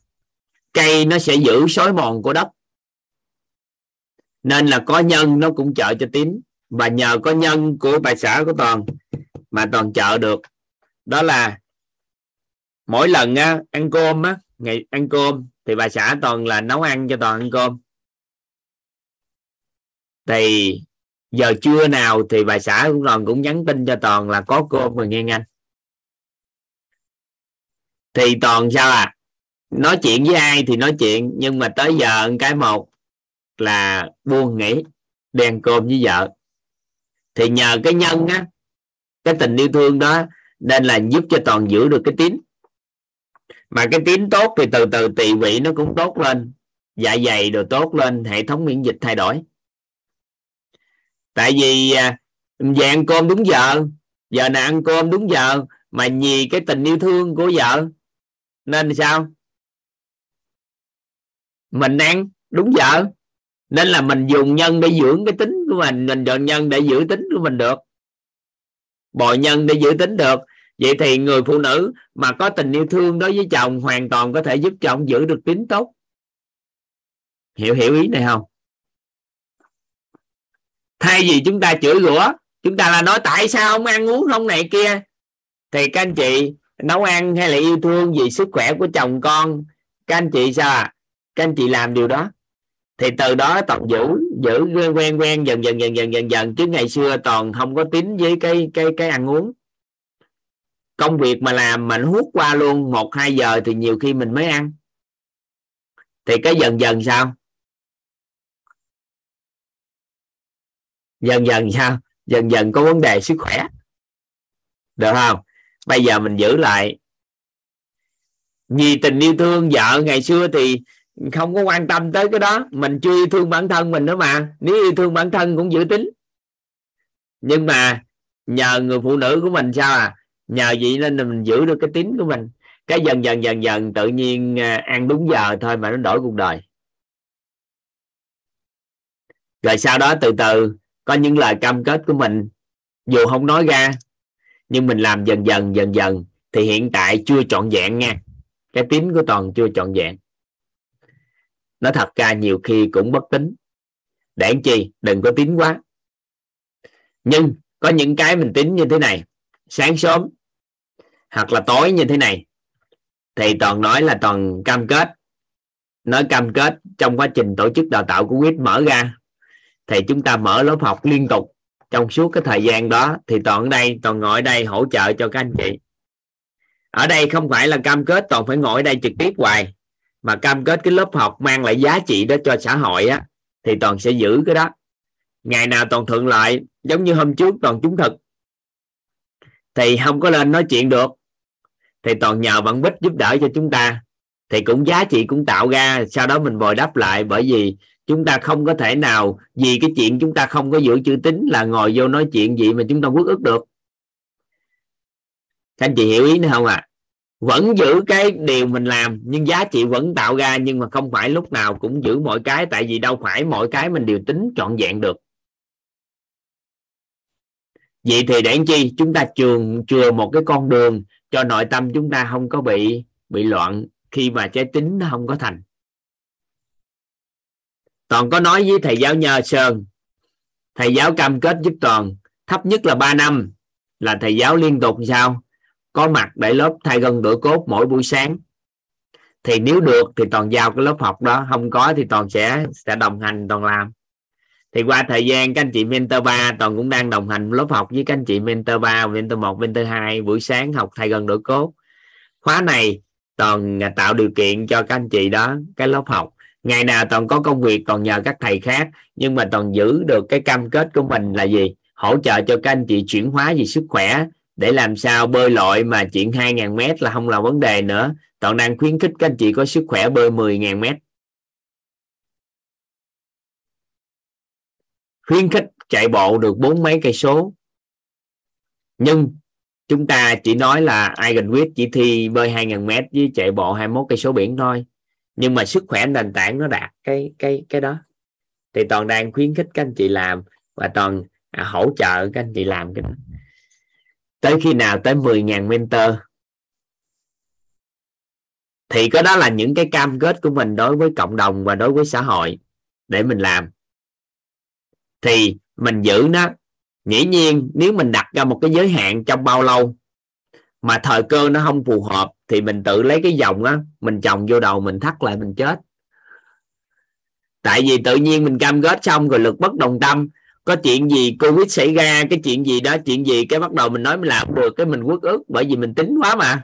cây nó sẽ giữ xói mòn của đất, nên là có nhân nó cũng trợ cho tín. Và nhờ có nhân của bà xã của Toàn mà Toàn trợ được, đó là mỗi lần á, ăn cơm á, ngày ăn cơm thì bà xã Toàn là nấu ăn cho Toàn ăn cơm. Thì giờ trưa nào thì bà xã của Toàn cũng nhắn tin cho Toàn là có cơm rồi nghe anh. Thì Toàn sao à, nói chuyện với ai thì nói chuyện, nhưng mà tới giờ cái một là buông nghỉ đi ăn cơm với vợ. Thì nhờ cái nhân á, cái tình yêu thương đó, nên là giúp cho Toàn giữ được cái tín. Mà cái tín tốt thì từ từ tỳ vị nó cũng tốt lên, dạ dày đồ tốt lên, hệ thống miễn dịch thay đổi. Tại vì về ăn cơm đúng giờ, giờ nào ăn cơm đúng giờ, mà vì cái tình yêu thương của vợ nên sao mình ăn đúng giờ. Nên là mình dùng nhân để dưỡng cái tính của mình, mình dùng nhân để giữ tính của mình được, bồi nhân để giữ tính được. Vậy thì người phụ nữ mà có tình yêu thương đối với chồng hoàn toàn có thể giúp chồng giữ được tính tốt. Hiểu hiểu ý này không? Thay vì chúng ta chửi rủa, chúng ta là nói tại sao không ăn uống không này kia, thì các anh chị nấu ăn hay là yêu thương vì sức khỏe của chồng con, các anh chị sao à? Các anh chị làm điều đó thì từ đó Toàn giữ giữ quen quen dần dần dần dần dần dần chứ ngày xưa Toàn không có tín với cái cái cái ăn uống. Công việc mà làm mình hút qua luôn một hai giờ thì nhiều khi mình mới ăn, thì cái dần dần sao dần dần sao dần dần có vấn đề sức khỏe, được không? Bây giờ mình giữ lại vì tình yêu thương. Vợ ngày xưa thì không có quan tâm tới cái đó, mình chưa yêu thương bản thân mình nữa, mà nếu yêu thương bản thân cũng giữ tính. Nhưng mà nhờ người phụ nữ của mình sao à, nhờ vậy nên là mình giữ được cái tính của mình. Cái dần dần dần dần tự nhiên ăn đúng giờ thôi mà nó đổi cuộc đời. Rồi sau đó từ từ có những lời cam kết của mình, dù không nói ra nhưng mình làm dần dần dần dần. Thì hiện tại chưa trọn vẹn nha, cái tính của Toàn chưa trọn vẹn. Nó thật ra nhiều khi cũng bất tính, để anh chị đừng có tính quá. Nhưng có những cái mình tính như thế này, sáng sớm hoặc là tối như thế này, thì Toàn nói là Toàn cam kết, nói cam kết trong quá trình tổ chức đào tạo của quýt mở ra thì chúng ta mở lớp học liên tục trong suốt cái thời gian đó. Thì Toàn ở đây, Toàn ngồi ở đây hỗ trợ cho các anh chị. Ở đây không phải là cam kết Toàn phải ngồi ở đây trực tiếp hoài, mà cam kết cái lớp học mang lại giá trị đó cho xã hội á, thì Toàn sẽ giữ cái đó. Ngày nào Toàn thuận lợi, giống như hôm trước Toàn trúng thực thì không có lên nói chuyện được, thì Toàn nhờ bạn Bích giúp đỡ cho chúng ta, thì cũng giá trị cũng tạo ra. Sau đó mình bồi đắp lại, bởi vì chúng ta không có thể nào vì cái chuyện chúng ta không có giữ chữ tín là ngồi vô nói chuyện gì mà chúng ta uất ức được. Các anh chị hiểu ý nữa không ạ? À? Vẫn giữ cái điều mình làm nhưng giá trị vẫn tạo ra, nhưng mà không phải lúc nào cũng giữ mọi cái, tại vì đâu phải mọi cái mình đều tính trọn vẹn được. Vậy thì để làm chi chúng ta trường chừa một cái con đường cho nội tâm chúng ta không có bị bị loạn khi mà trái tính nó không có thành. Toàn có nói với thầy giáo Nhờ Sơn, thầy giáo cam kết giúp Toàn thấp nhất là ba năm là thầy giáo liên tục sao có mặt để lớp thay gân đổi cốt mỗi buổi sáng. Thì nếu được thì Toàn giao cái lớp học đó, không có thì Toàn sẽ sẽ đồng hành Toàn làm. Thì qua thời gian các anh chị mentor ba, Toàn cũng đang đồng hành lớp học với các anh chị mentor ba, mentor một, mentor hai buổi sáng học thay gân đổi cốt. Khóa này Toàn tạo điều kiện cho các anh chị đó cái lớp học. Ngày nào Toàn có công việc Toàn nhờ các thầy khác, nhưng mà Toàn giữ được cái cam kết của mình là gì? Hỗ trợ cho các anh chị chuyển hóa về sức khỏe, để làm sao bơi lội mà chuyện hai nghìn mét là không là vấn đề nữa. Toàn đang khuyến khích các anh chị có sức khỏe bơi mười nghìn mét. Khuyến khích chạy bộ được bốn mấy cây số. Nhưng chúng ta chỉ nói là i vê kép vê i tê chỉ thi bơi hai nghìn mét với chạy bộ hai mươi mốt cây số biển thôi. Nhưng mà sức khỏe nền tảng nó đạt cái cái cái đó. Thì Toàn đang khuyến khích các anh chị làm, và Toàn hỗ trợ các anh chị làm cái đó. Tới khi nào tới mười nghìn mentor thì cái đó là những cái cam kết của mình đối với cộng đồng và đối với xã hội để mình làm, thì mình giữ nó. Dĩ nhiên nếu mình đặt ra một cái giới hạn trong bao lâu mà thời cơ nó không phù hợp thì mình tự lấy cái dòng á mình trồng vô đầu mình thắt lại mình chết. Tại vì tự nhiên mình cam kết xong rồi lực bất đồng tâm, có chuyện gì Covid xảy ra, cái chuyện gì đó, chuyện gì cái bắt đầu mình nói mình làm không được, cái mình uất ức bởi vì mình tính quá mà.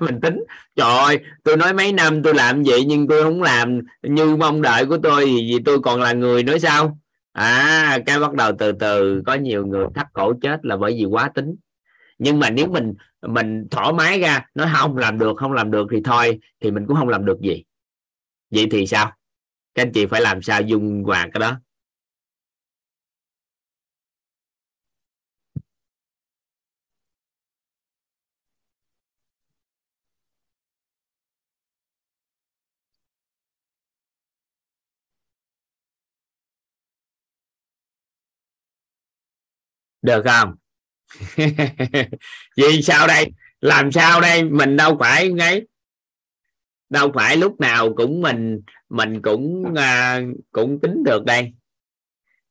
Mình tính trời ơi, tôi nói mấy năm tôi làm vậy nhưng tôi không làm như mong đợi của tôi vì tôi còn là người nữa sao. À, cái bắt đầu từ từ có nhiều người thắt cổ chết là bởi vì quá tính. Nhưng mà nếu mình mình thoải mái ra nói không làm được, không làm được thì thôi, thì mình cũng không làm được gì. Vậy thì sao? Các anh chị phải làm sao dung hòa cái đó. Được không? Vì sao đây? Làm sao đây? Mình đâu phải ngay, đâu phải lúc nào cũng mình mình cũng à, cũng tính được đây.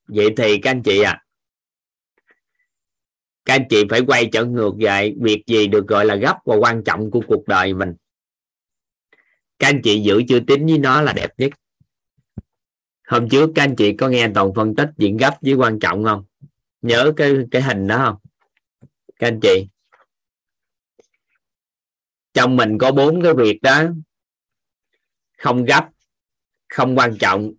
Vậy thì các anh chị à, các anh chị phải quay trở ngược lại việc gì được gọi là gấp và quan trọng của cuộc đời mình. Các anh chị giữ chữ tín với nó là đẹp nhất. Hôm trước các anh chị có nghe Toàn phân tích chuyện gấp với quan trọng không? Nhớ cái cái hình đó không các anh chị? Trong mình có bốn cái việc đó: không gấp, không quan trọng,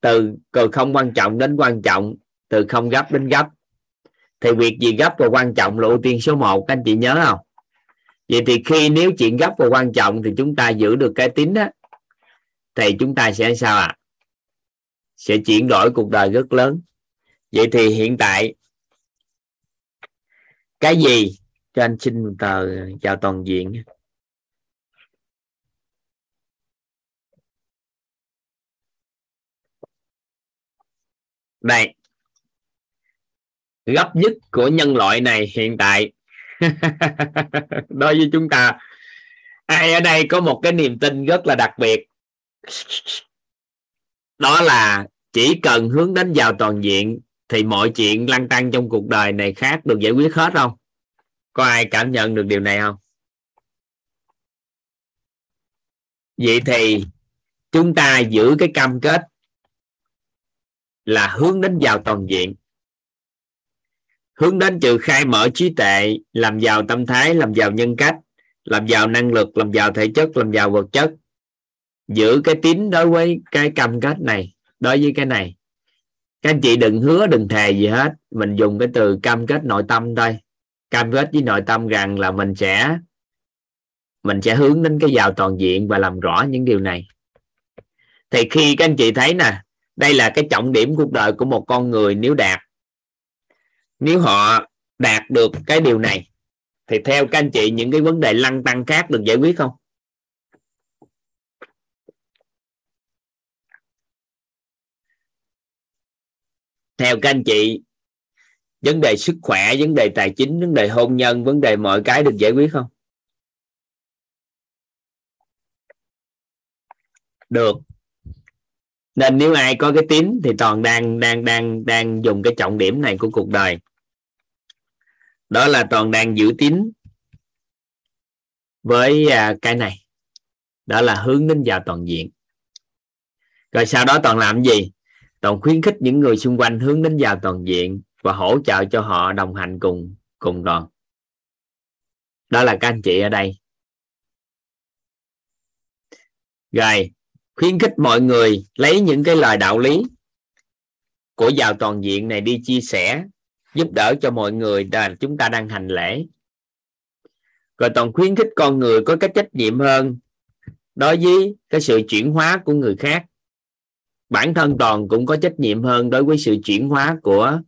từ không quan trọng đến quan trọng, từ không gấp đến gấp. Thì việc gì gấp và quan trọng là ưu tiên số một, các anh chị nhớ không? Vậy thì khi nếu chuyện gấp và quan trọng thì chúng ta giữ được cái tín đó thì chúng ta sẽ sao ạ? À? Sẽ chuyển đổi cuộc đời rất lớn. Vậy thì hiện tại cái gì, cho anh xin tờ chào toàn diện. Đây, gấp nhất của nhân loại này hiện tại đối với chúng ta. Ai ở đây có một cái niềm tin rất là đặc biệt, đó là chỉ cần hướng đến vào toàn diện thì mọi chuyện lăn tăn trong cuộc đời này khác được giải quyết hết không? Có ai cảm nhận được điều này không? Vậy thì chúng ta giữ cái cam kết là hướng đến vào toàn diện, hướng đến trừ khai mở trí tuệ, làm giàu tâm thái, làm giàu nhân cách, làm giàu năng lực, làm giàu thể chất, làm giàu vật chất. Giữ cái tín đối với cái cam kết này, đối với cái này. Các anh chị đừng hứa, đừng thề gì hết. Mình dùng cái từ cam kết nội tâm thôi. Cam kết với nội tâm rằng là mình sẽ mình sẽ hướng đến cái giàu toàn diện và làm rõ những điều này. Thì khi các anh chị thấy nè, đây là cái trọng điểm cuộc đời của một con người. Nếu đạt, nếu họ đạt được cái điều này thì theo các anh chị những cái vấn đề lăn tăn khác được giải quyết không? Theo các anh chị, vấn đề sức khỏe, vấn đề tài chính, vấn đề hôn nhân, vấn đề mọi cái được giải quyết không? Được. Nên nếu ai có cái tín thì Toàn đang đang đang đang dùng cái trọng điểm này của cuộc đời. Đó là Toàn đang giữ tín với cái này. Đó là hướng đến vào toàn diện. Rồi sau đó Toàn làm gì? Toàn khuyến khích những người xung quanh hướng đến vào toàn diện và hỗ trợ cho họ đồng hành cùng cùng Toàn. Đó là các anh chị ở đây. Rồi, khuyến khích mọi người lấy những cái lời đạo lý của vào toàn diện này đi chia sẻ, giúp đỡ cho mọi người là chúng ta đang hành lễ. Rồi Toàn khuyến khích con người có cái trách nhiệm hơn đối với cái sự chuyển hóa của người khác. Bản thân Toàn cũng có trách nhiệm hơn đối với sự chuyển hóa của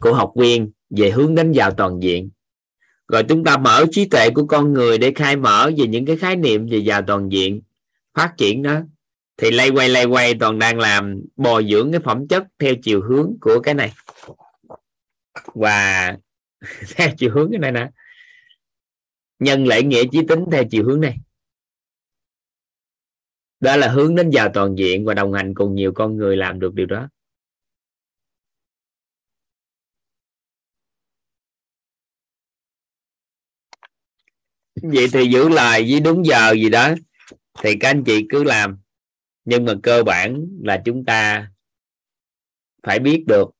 của học viên về hướng đến vào toàn diện. Rồi chúng ta mở trí tuệ của con người để khai mở về những cái khái niệm về vào toàn diện, phát triển đó. Thì lay quay lay quay Toàn đang làm bồi dưỡng cái phẩm chất theo chiều hướng của cái này. Và theo chiều hướng cái này nè, nhân lễ nghĩa chí tính theo chiều hướng này. Đó là hướng đến giàu toàn diện và đồng hành cùng nhiều con người làm được điều đó. Vậy thì giữ lời với đúng giờ gì đó thì các anh chị cứ làm, nhưng mà cơ bản là chúng ta phải biết được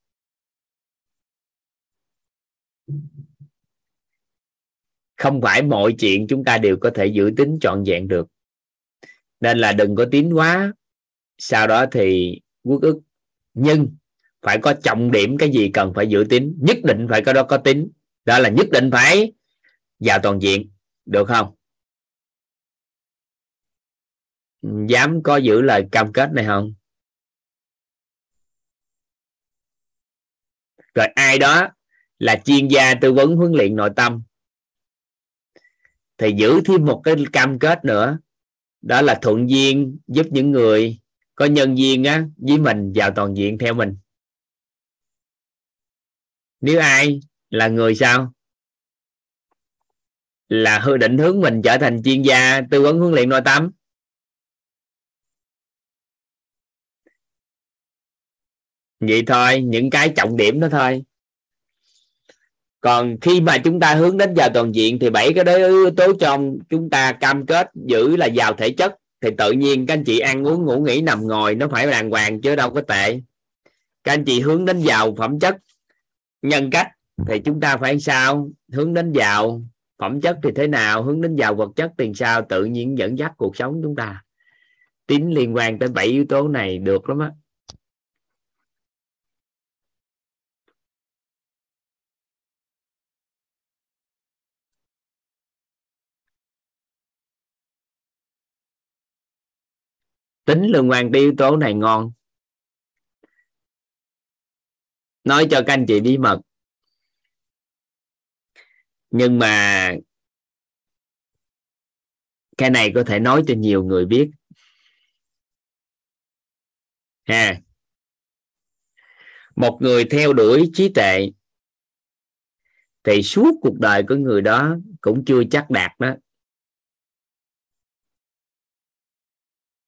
không phải mọi chuyện chúng ta đều có thể giữ tín trọn vẹn được, nên là đừng có tín quá sau đó thì uất ức. Nhưng phải có trọng điểm, cái gì cần phải giữ tín, nhất định phải có đó, có tín đó là nhất định phải vào toàn diện, được không? Dám có giữ lời cam kết này không? Rồi ai đó là chuyên gia tư vấn huấn luyện nội tâm thì giữ thêm một cái cam kết nữa, đó là thuận duyên giúp những người có nhân duyên á với mình vào toàn diện theo mình. Nếu ai là người sao là hơi định hướng mình trở thành chuyên gia tư vấn huấn luyện nội tâm vậy thôi, những cái trọng điểm đó thôi. Còn khi mà chúng ta hướng đến vào toàn diện thì bảy cái đấy yếu tố trong chúng ta cam kết giữ là vào thể chất thì tự nhiên các anh chị ăn uống ngủ nghỉ nằm ngồi nó phải đàng hoàng chứ đâu có tệ. Các anh chị hướng đến vào phẩm chất nhân cách thì chúng ta phải sao, hướng đến vào phẩm chất thì thế nào, hướng đến vào vật chất thì sao, tự nhiên dẫn dắt cuộc sống chúng ta. Tín liên quan tới bảy yếu tố này được lắm á. Tính liên quan tới yếu tố này ngon. Nói cho các anh chị bí mật, nhưng mà cái này có thể nói cho nhiều người biết ha. Một người theo đuổi trí tuệ thì suốt cuộc đời của người đó cũng chưa chắc đạt đó,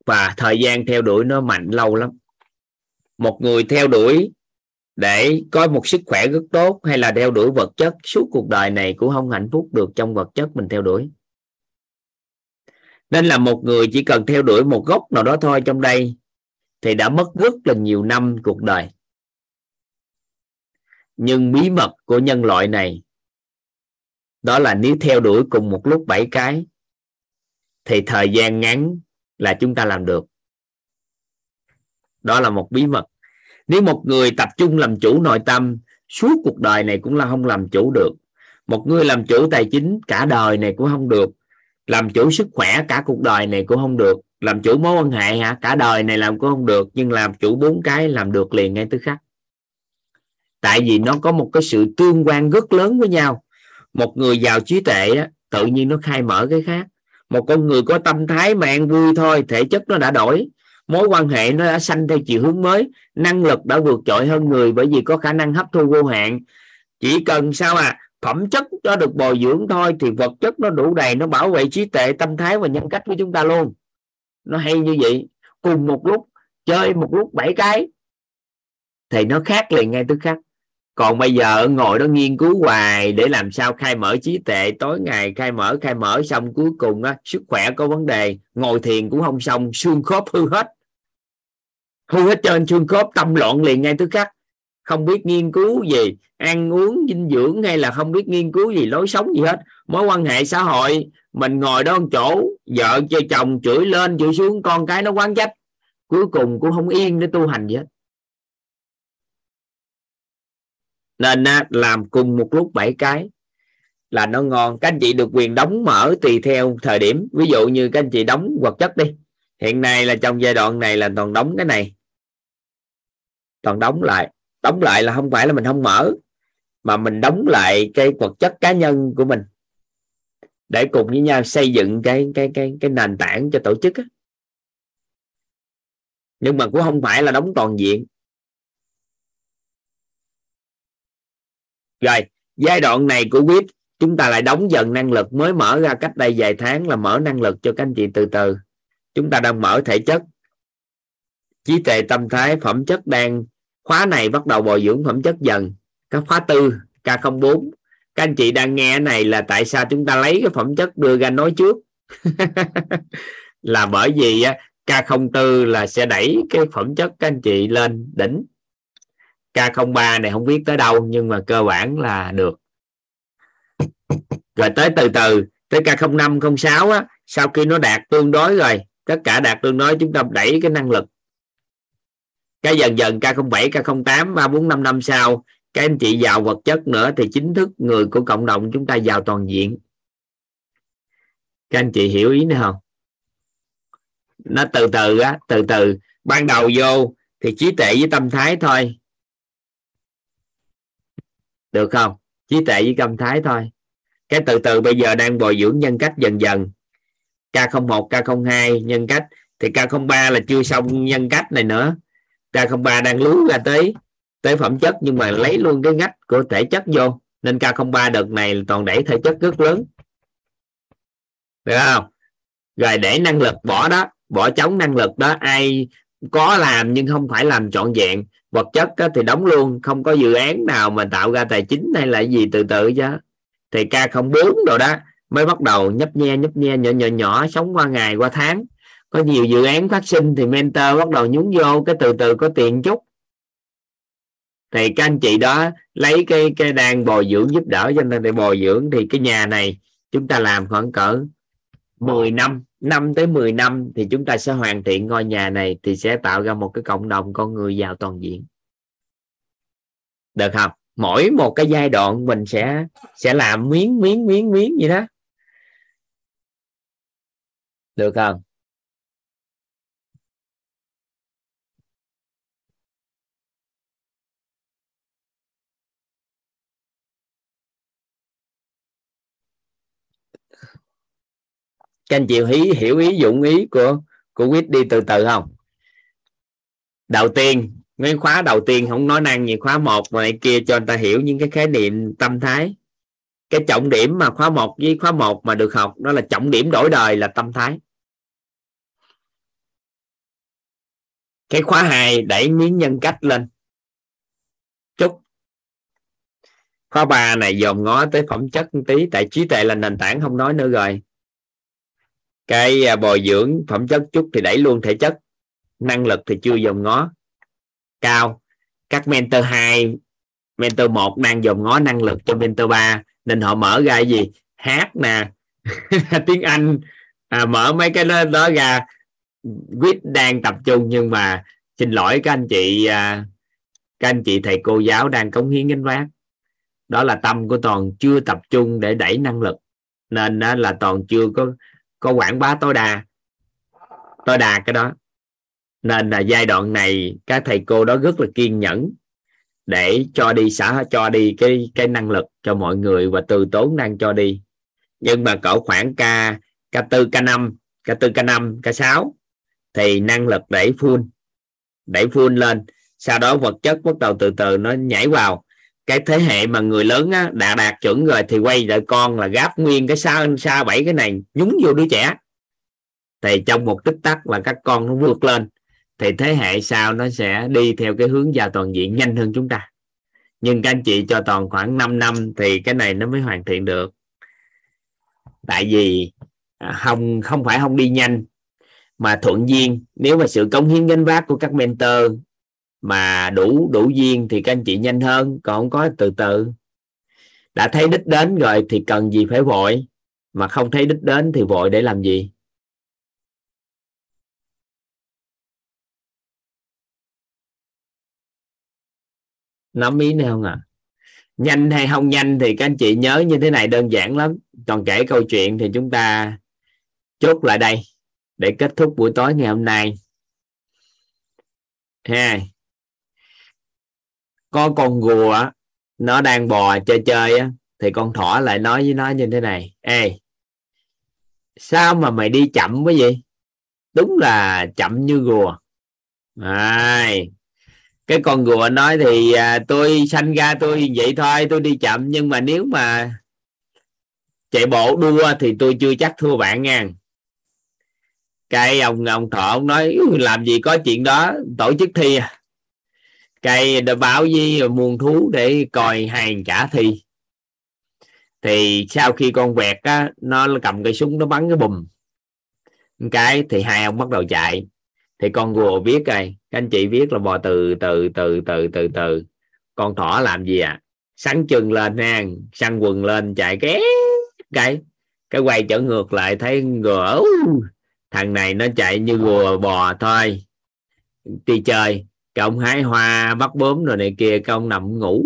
và thời gian theo đuổi nó mạnh lâu lắm. Một người theo đuổi để có một sức khỏe rất tốt hay là theo đuổi vật chất, suốt cuộc đời này cũng không hạnh phúc được trong vật chất mình theo đuổi. Nên là một người chỉ cần theo đuổi một gốc nào đó thôi trong đây thì đã mất rất là nhiều năm cuộc đời. Nhưng bí mật của nhân loại này đó là nếu theo đuổi cùng một lúc bảy cái thì thời gian ngắn là chúng ta làm được. Đó là một bí mật. Nếu một người tập trung làm chủ nội tâm, suốt cuộc đời này cũng là không làm chủ được. Một người làm chủ tài chính cả đời này cũng không được. Làm chủ sức khỏe cả cuộc đời này cũng không được. Làm chủ mối quan hệ hả? Cả đời này làm cũng không được. Nhưng làm chủ bốn cái làm được liền ngay tức khắc. Tại vì nó có một cái sự tương quan rất lớn với nhau. Một người giàu trí tuệ đó, tự nhiên nó khai mở cái khác. Một con người có tâm thái mà an vui thôi, thể chất nó đã đổi, mối quan hệ nó đã sanh theo chiều hướng mới, năng lực đã vượt trội hơn người bởi vì có khả năng hấp thu vô hạn. Chỉ cần sao à phẩm chất nó được bồi dưỡng thôi thì vật chất nó đủ đầy, nó bảo vệ trí tuệ, tâm thái và nhân cách của chúng ta luôn. Nó hay như vậy. Cùng một lúc chơi một lúc bảy cái thì nó khác liền ngay tức khắc. Còn bây giờ ngồi đó nghiên cứu hoài để làm sao khai mở trí tuệ, tối ngày khai mở khai mở xong cuối cùng á, sức khỏe có vấn đề, ngồi thiền cũng không xong, xương khớp hư hết, hư hết trên xương khớp, tâm loạn liền ngay tức khắc. Không biết nghiên cứu gì ăn uống dinh dưỡng hay là không biết nghiên cứu gì lối sống gì hết. Mối quan hệ xã hội mình ngồi đó một chỗ, vợ chơi chồng chửi lên chửi xuống, con cái nó quán trách, cuối cùng cũng không yên để tu hành gì hết. Nên làm cùng một lúc bảy cái là nó ngon. Các anh chị được quyền đóng mở tùy theo thời điểm. Ví dụ như các anh chị đóng vật chất đi, hiện nay là trong giai đoạn này là toàn đóng cái này, toàn đóng lại. Đóng lại là không phải là mình không mở, mà mình đóng lại cái vật chất cá nhân của mình để cùng với nhau xây dựng cái cái cái cái nền tảng cho tổ chức á. Nhưng mà cũng không phải là đóng toàn diện. Rồi Giai đoạn này của vê i tê chúng ta lại đóng dần năng lực, mới mở ra cách đây vài tháng là mở năng lực cho các anh chị từ từ. Chúng ta đang mở thể chất, trí tuệ, tâm thái, phẩm chất. Đang khóa này bắt đầu bồi dưỡng phẩm chất dần. Các khóa tư K không bốn, các anh chị đang nghe này là tại sao chúng ta lấy cái phẩm chất đưa ra nói trước là bởi vì K không bốn là sẽ đẩy cái phẩm chất các anh chị lên đỉnh. K không ba này không biết tới đâu nhưng mà cơ bản là được. Rồi tới từ từ tới K không năm không sáu á, sau khi nó đạt tương đối rồi, tất cả đạt tương đối, chúng ta đẩy cái năng lực. Cái dần dần K không bảy, K không tám, ba bốn năm năm sau các anh chị vào vật chất nữa thì chính thức người của cộng đồng chúng ta vào toàn diện. Các anh chị hiểu ý nữa không? Nó từ từ á, từ từ. Ban đầu vô thì trí tuệ với tâm thái thôi, được không? Trí tuệ với tâm thái thôi. Cái từ từ bây giờ đang bồi dưỡng nhân cách dần dần. K không một, K không hai nhân cách, thì K không ba là chưa xong nhân cách này nữa. K không ba đang lú ra tới tới phẩm chất nhưng mà lấy luôn cái ngách của thể chất vô, nên K không ba đợt này là toàn đẩy thể chất rất lớn, được không? Rồi để năng lực bỏ đó, bỏ trống năng lực đó. Ai có làm nhưng không phải làm trọn vẹn. Vật chất thì đóng luôn, không có dự án nào mà tạo ra tài chính hay là gì, từ từ chứ. Thì K không bốn rồi đó mới bắt đầu nhấp nhe nhấp nhe nhỏ nhỏ nhỏ, sống qua ngày qua tháng. Có nhiều dự án phát sinh thì mentor bắt đầu nhúng vô, cái từ từ có tiền chút. Thì các anh chị đó lấy cái cái đang bồi dưỡng giúp đỡ, cho nên để bồi dưỡng. Thì cái nhà này chúng ta làm khoảng cỡ mười năm, năm tới mười năm thì chúng ta sẽ hoàn thiện ngôi nhà này, thì sẽ tạo ra một cái cộng đồng con người giàu toàn diện, được không? Mỗi một cái giai đoạn mình sẽ sẽ làm miếng miếng miếng miếng vậy đó, được không? Các anh chị hiểu, hiểu ý dụng ý của của vê i tê đi từ từ không? Đầu tiên mấy khóa đầu tiên không nói năng gì, khóa một mà này kia cho người ta hiểu những cái khái niệm tâm thái. Cái trọng điểm mà khóa một với khóa một mà được học đó là trọng điểm đổi đời là tâm thái. Cái khóa hai đẩy miếng nhân cách lên chút. Khóa ba này dòm ngó tới phẩm chất một tí, tại trí tuệ là nền tảng không nói nữa rồi. Cái bồi dưỡng phẩm chất chút thì đẩy luôn thể chất. Năng lực thì chưa dòm ngó cao. Các mentor hai, mentor một đang dòm ngó năng lực cho mentor ba, nên họ mở ra cái gì? Hát nè tiếng Anh à, mở mấy cái đó, đó ra. vê i tê đang tập trung, nhưng mà xin lỗi các anh chị, các anh chị thầy cô giáo đang cống hiến gánh vác. Đó là tâm của toàn chưa tập trung để đẩy năng lực, nên là toàn chưa có có quảng bá tối đa tối đa cái đó. Nên là giai đoạn này các thầy cô đó rất là kiên nhẫn để cho đi xã cho đi cái cái năng lực cho mọi người, và từ tốn đang cho đi. Nhưng mà cỡ khoảng k k tư k năm k tư k năm k sáu thì năng lực đẩy full đẩy full lên, sau đó vật chất bắt đầu từ từ nó nhảy vào. Cái thế hệ mà người lớn á, đã đạt chuẩn rồi thì quay lại con là gáp nguyên cái xa xa bảy cái này nhúng vô đứa trẻ, thì trong một tích tắc là các con nó vượt lên. Thì thế hệ sau nó sẽ đi theo cái hướng vào toàn diện nhanh hơn chúng ta. Nhưng các anh chị cho toàn khoảng năm năm thì cái này nó mới hoàn thiện được. Tại vì không không phải không đi nhanh mà thuận duyên. Nếu mà sự cống hiến gánh vác của các mentor mà đủ đủ duyên thì các anh chị nhanh hơn, còn không có từ từ. Đã thấy đích đến rồi thì cần gì phải vội, mà không thấy đích đến thì vội để làm gì? Nắm ý này không ạ? À? Nhanh hay không nhanh thì các anh chị nhớ như thế này, đơn giản lắm. Còn kể câu chuyện thì chúng ta chốt lại đây để kết thúc buổi tối ngày hôm nay. Ha. Có con rùa nó đang bò chơi chơi á, thì con thỏ lại nói với nó như thế này: ê, sao mà mày đi chậm quá vậy? Đúng là chậm như rùa. À, Cái con rùa nói thì à, tôi sanh ra tôi vậy thôi, tôi đi chậm, nhưng mà nếu mà chạy bộ đua thì tôi chưa chắc thua bạn nha. Cái ông ông thợ ông nói làm gì có chuyện đó, tổ chức thi à. Cái bảo với muôn thú để coi hàng trả thi. Thì sau khi con vẹt á, nó cầm cây súng nó bắn cái bùm cái thì hai ông bắt đầu chạy. Thì con rùa biết rồi, các anh chị biết là bò từ từ từ từ từ từ. Con thỏ làm gì à, sắn chân lên ha, sắn quần lên chạy ké cái cái quay trở ngược lại thấy rùa, thằng này nó chạy như rùa bò thôi, đi chơi. Cái ông hái hoa bắt bướm rồi này kia, cái ông nằm ngủ,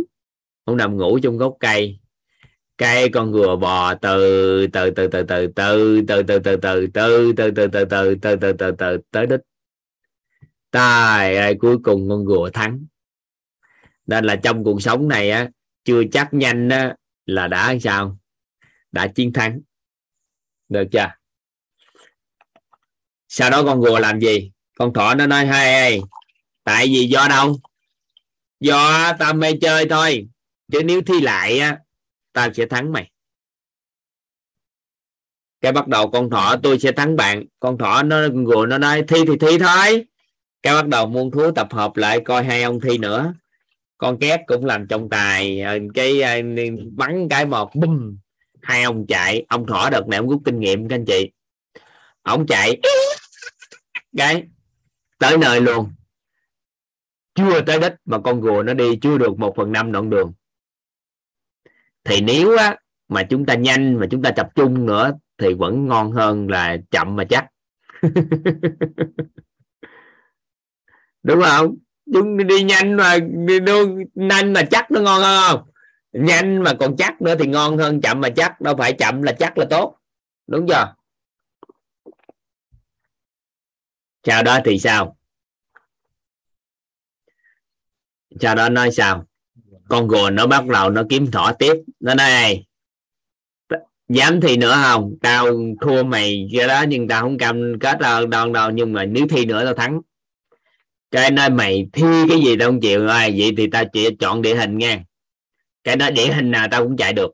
ông nằm ngủ trong gốc cây. Cây con rùa bò từ từ từ từ từ từ từ từ từ từ từ từ từ từ từ từ từ từ từ tới đích. Tài ơi, cuối cùng con rùa thắng. Nên là trong cuộc sống này á, chưa chắc nhanh á là đã sao, đã chiến thắng. Được chưa? Sau đó con rùa làm gì? Con thỏ nó nói hay, tại vì do đâu? Do ta mê chơi thôi, chứ nếu thi lại á, tao sẽ thắng mày. Cái bắt đầu con thỏ tôi sẽ thắng bạn. Con thỏ nó con rùa nó nói thi thì thi thôi. Cái bắt đầu muôn thú tập hợp lại coi hai ông thi nữa. Con két cũng làm trọng tài, cái bắn cái một bùm, hai ông chạy. Ông thỏ đợt này ông rút kinh nghiệm các anh chị, ông chạy cái tới nơi luôn, chưa tới đích mà con rùa nó đi chưa được một phần năm đoạn đường. Thì nếu á, mà chúng ta nhanh mà chúng ta tập trung nữa thì vẫn ngon hơn là chậm mà chắc. Đúng không? Chúng đi nhanh mà đi nhanh mà chắc nó ngon hơn không? Nhanh mà còn chắc nữa thì ngon hơn chậm mà chắc. Đâu phải chậm là chắc là tốt. Đúng chưa? Sau đó thì sao? Sau đó nói sao? Con rùa nó bắt đầu nó kiếm thỏ tiếp. Nó nói dám thi nữa không? Tao thua mày cái đó, nhưng tao không cam kết đâu, đâu đâu. Nhưng mà nếu thi nữa tao thắng. Cái nói mày thi cái gì tao không chịu rồi. Vậy thì tao chỉ chọn địa hình nha. Cái nói địa hình nào tao cũng chạy được.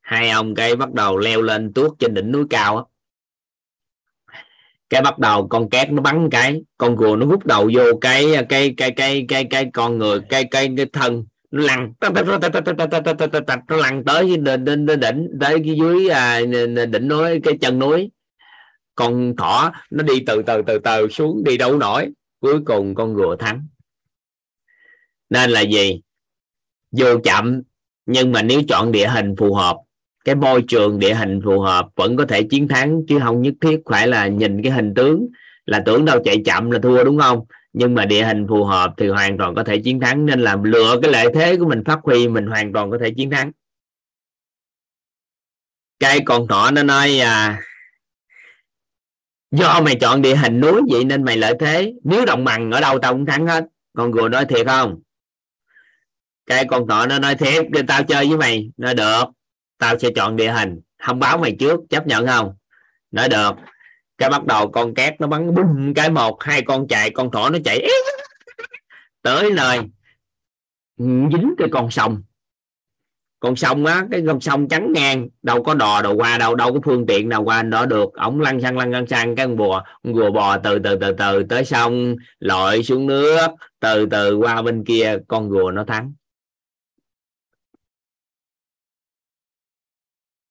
Hai ông cái bắt đầu leo lên tuốt trên đỉnh núi cao đó. Cái bắt đầu con két nó bắn cái, con rùa nó hút đầu vô cái cái cái cái cái cái con người cái cái cái thân nó lăn, nó lăn tới đến đến đỉnh, tới dưới đỉnh núi, cái chân núi. Con thỏ nó đi từ từ từ từ xuống, đi đâu nổi. Cuối cùng con rùa thắng. Nên là gì? Vô chậm, nhưng mà nếu chọn địa hình phù hợp, cái môi trường địa hình phù hợp vẫn có thể chiến thắng, chứ không nhất thiết phải là nhìn cái hình tướng là tưởng đâu chạy chậm là thua, đúng không? Nhưng mà địa hình phù hợp thì hoàn toàn có thể chiến thắng. Nên là lựa cái lợi thế của mình phát huy, mình hoàn toàn có thể chiến thắng. Cái con thỏ nó nói à, do mày chọn địa hình núi vậy nên mày lợi thế, nếu đồng bằng ở đâu tao cũng thắng hết. Con rùa nói thiệt không? Cái con thỏ nó nói thiệt, tao chơi với mày. Nó được, tao sẽ chọn địa hình, không báo mày trước, chấp nhận không? Nói được. Cái bắt đầu con két nó bắn bùm cái một, hai con chạy, con thỏ nó chạy tới nơi dính cái con sông. Con sông á, cái con sông trắng ngang, đâu có đò đâu qua, đâu đâu có phương tiện nào qua đó được. Ổng lăn xăng lăn lăn xăng, cái con bùa con rùa bò từ từ từ từ tới sông, lội xuống nước, từ từ qua bên kia, con rùa nó thắng.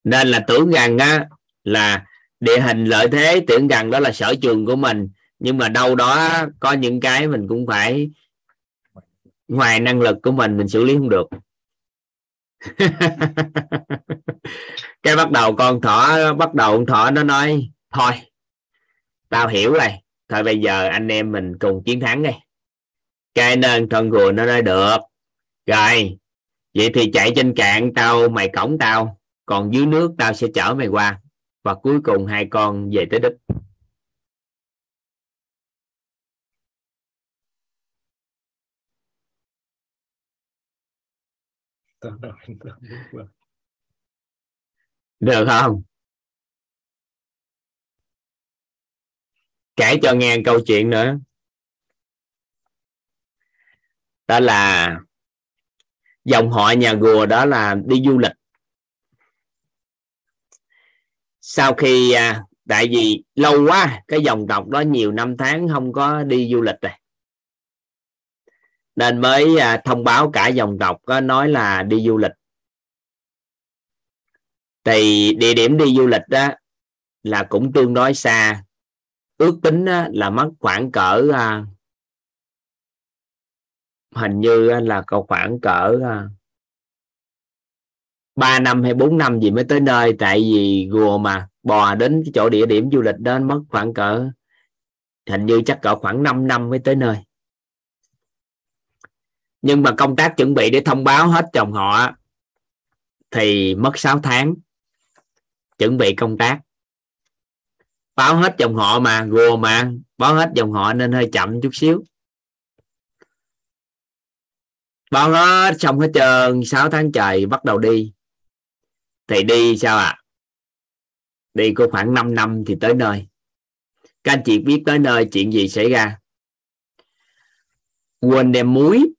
Nên là tưởng rằng á là địa hình lợi thế, tưởng rằng đó là sở trường của mình, nhưng mà đâu đó có những cái mình cũng phải ngoài năng lực của mình mình xử lý không được. Cái bắt đầu con thỏ bắt đầu con thỏ nó nói thôi tao hiểu rồi, thôi bây giờ anh em mình cùng chiến thắng đây. Cái nên con rùa nó nói được rồi, vậy thì chạy trên cạn tao mày cõng tao, còn dưới nước tao sẽ chở mày qua. Và cuối cùng hai con về tới đích. Được không? Kể cho nghe câu chuyện nữa. đó là dòng họ nhà Gùa, đó là đi du lịch. Sau khi tại vì lâu quá cái dòng tộc đó nhiều năm tháng không có đi du lịch rồi, nên mới thông báo cả dòng tộc có nói là đi du lịch. Thì địa điểm đi du lịch đó là cũng tương đối xa, ước tính là mất khoảng cỡ hình như là có khoảng cỡ ba năm hay bốn năm gì mới tới nơi. Tại vì Gùa mà bò đến chỗ địa điểm du lịch đó mất khoảng cỡ, hình như chắc cỡ khoảng năm năm mới tới nơi. Nhưng mà công tác chuẩn bị để thông báo hết dòng họ thì mất sáu tháng chuẩn bị công tác. Báo hết dòng họ mà, Gùa mà, báo hết dòng họ nên hơi chậm chút xíu. Báo hết xong hết trơn, sáu tháng trời bắt đầu đi. Thì đi sao ạ? À? Đi có khoảng năm năm thì tới nơi. Các anh chị biết tới nơi chuyện gì xảy ra? Quên đem muối.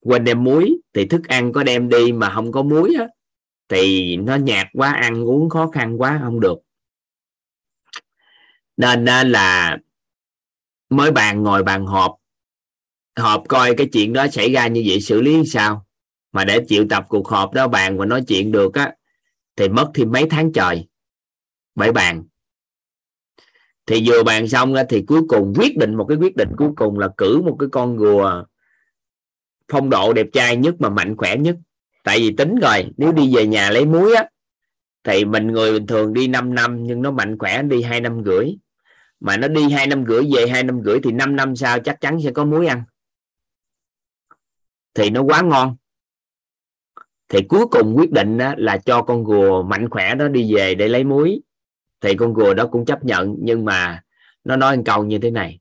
Quên đem muối thì thức ăn có đem đi mà không có muối á, thì nó nhạt quá, ăn uống khó khăn quá, không được. Nên là mới bàn ngồi bàn họp họp coi cái chuyện đó xảy ra như vậy xử lý sao. Mà để triệu tập cuộc họp đó bàn và nói chuyện được á thì mất thêm mấy tháng trời bởi bàn. Thì vừa bàn xong á thì cuối cùng quyết định, một cái quyết định cuối cùng là cử một cái con Gùa phong độ đẹp trai nhất mà mạnh khỏe nhất. Tại vì tính rồi, nếu đi về nhà lấy muối á thì mình người bình thường đi năm năm, nhưng nó mạnh khỏe đi hai năm rưỡi. Mà nó đi hai năm rưỡi về hai năm rưỡi thì năm năm sau chắc chắn sẽ có muối ăn. Thì nó quá ngon. Thì cuối cùng quyết định là cho con Gùa mạnh khỏe đó đi về để lấy muối. Thì con Gùa đó cũng chấp nhận, nhưng mà nó nói một câu như thế này: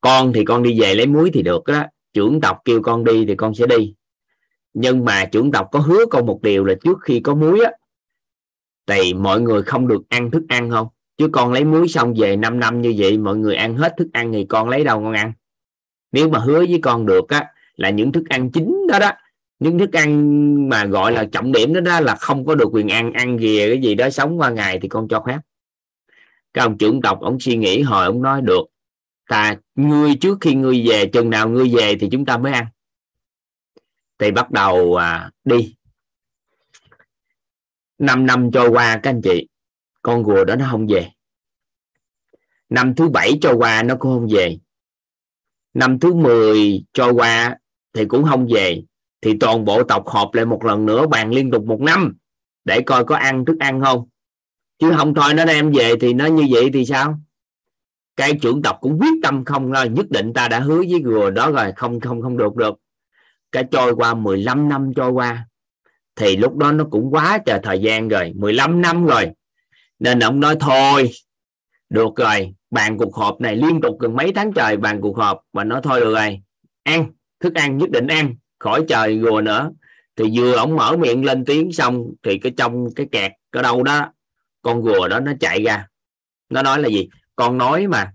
con thì con đi về lấy muối thì được đó, trưởng tộc kêu con đi thì con sẽ đi. Nhưng mà trưởng tộc có hứa con một điều là trước khi có muối á thì mọi người không được ăn thức ăn không. Chứ con lấy muối xong về năm năm như vậy, mọi người ăn hết thức ăn thì con lấy đâu con ăn. Nếu mà hứa với con được á là những thức ăn chính đó đó, những thức ăn mà gọi là trọng điểm đó, đó là không có được quyền ăn. Ăn ghìa cái gì đó sống qua ngày thì con cho phép. Các ông trưởng tộc ông suy nghĩ hồi ông nói được, ta ngươi trước khi ngươi về, chừng nào ngươi về thì chúng ta mới ăn. Thì bắt đầu à, đi. Năm năm trôi qua các anh chị, con Gùa đó nó không về. Năm thứ bảy trôi qua nó cũng không về. Năm thứ mười trôi qua thì cũng không về. Thì toàn bộ tộc họp lại một lần nữa, bàn liên tục một năm để coi có ăn thức ăn không. Chứ không thôi nó đem về thì nó như vậy thì sao? Cái trưởng tộc cũng quyết tâm không thôi, nhất định ta đã hứa với Gùa đó rồi, không không không được được. Cái trôi qua mười lăm năm trôi qua thì lúc đó nó cũng quá trời thời gian rồi, mười lăm năm rồi. Nên ông nói thôi, được rồi, bàn cuộc họp này liên tục gần mấy tháng trời bàn cuộc họp và nói thôi được rồi, ăn, thức ăn nhất định ăn, khỏi trời Gùa nữa. Thì vừa ông mở miệng lên tiếng xong thì cái trong cái kẹt ở đâu đó, con Gùa đó nó chạy ra. Nó nói là gì? Con nói mà,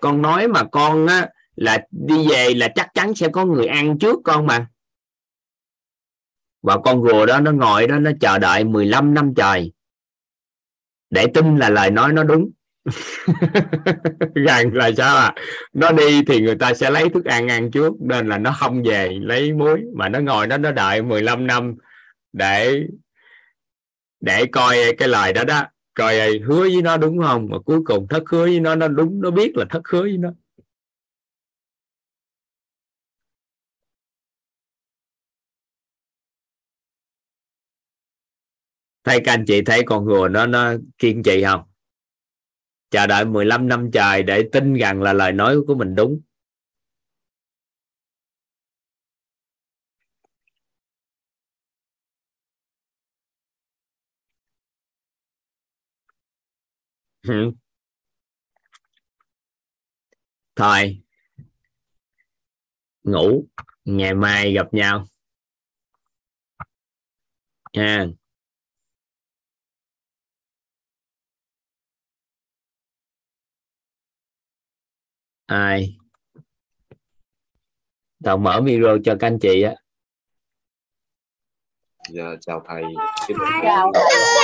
con nói mà con á, là đi về là chắc chắn sẽ có người ăn trước con mà. Và con Gùa đó nó ngồi đó nó chờ đợi mười lăm năm trời để tin là lời nói nó đúng. Rằng là sao à? Nó đi thì người ta sẽ lấy thức ăn ăn trước, nên là nó không về lấy muối. Mà nó ngồi đó nó đợi mười lăm năm để để coi cái lời đó đó, coi hứa với nó đúng không. Mà cuối cùng thất hứa với nó, nó đúng, nó biết là thất hứa với nó. Thấy các anh chị thấy con Gùa nó nó kiên trì không? Chờ đợi mười lăm năm trời để tin rằng là lời nói của mình đúng. Ừ. Thôi ngủ, ngày mai gặp nhau nha. Ai Thảo mở video cho các anh chị á. Dạ chào thầy. Chào thầy.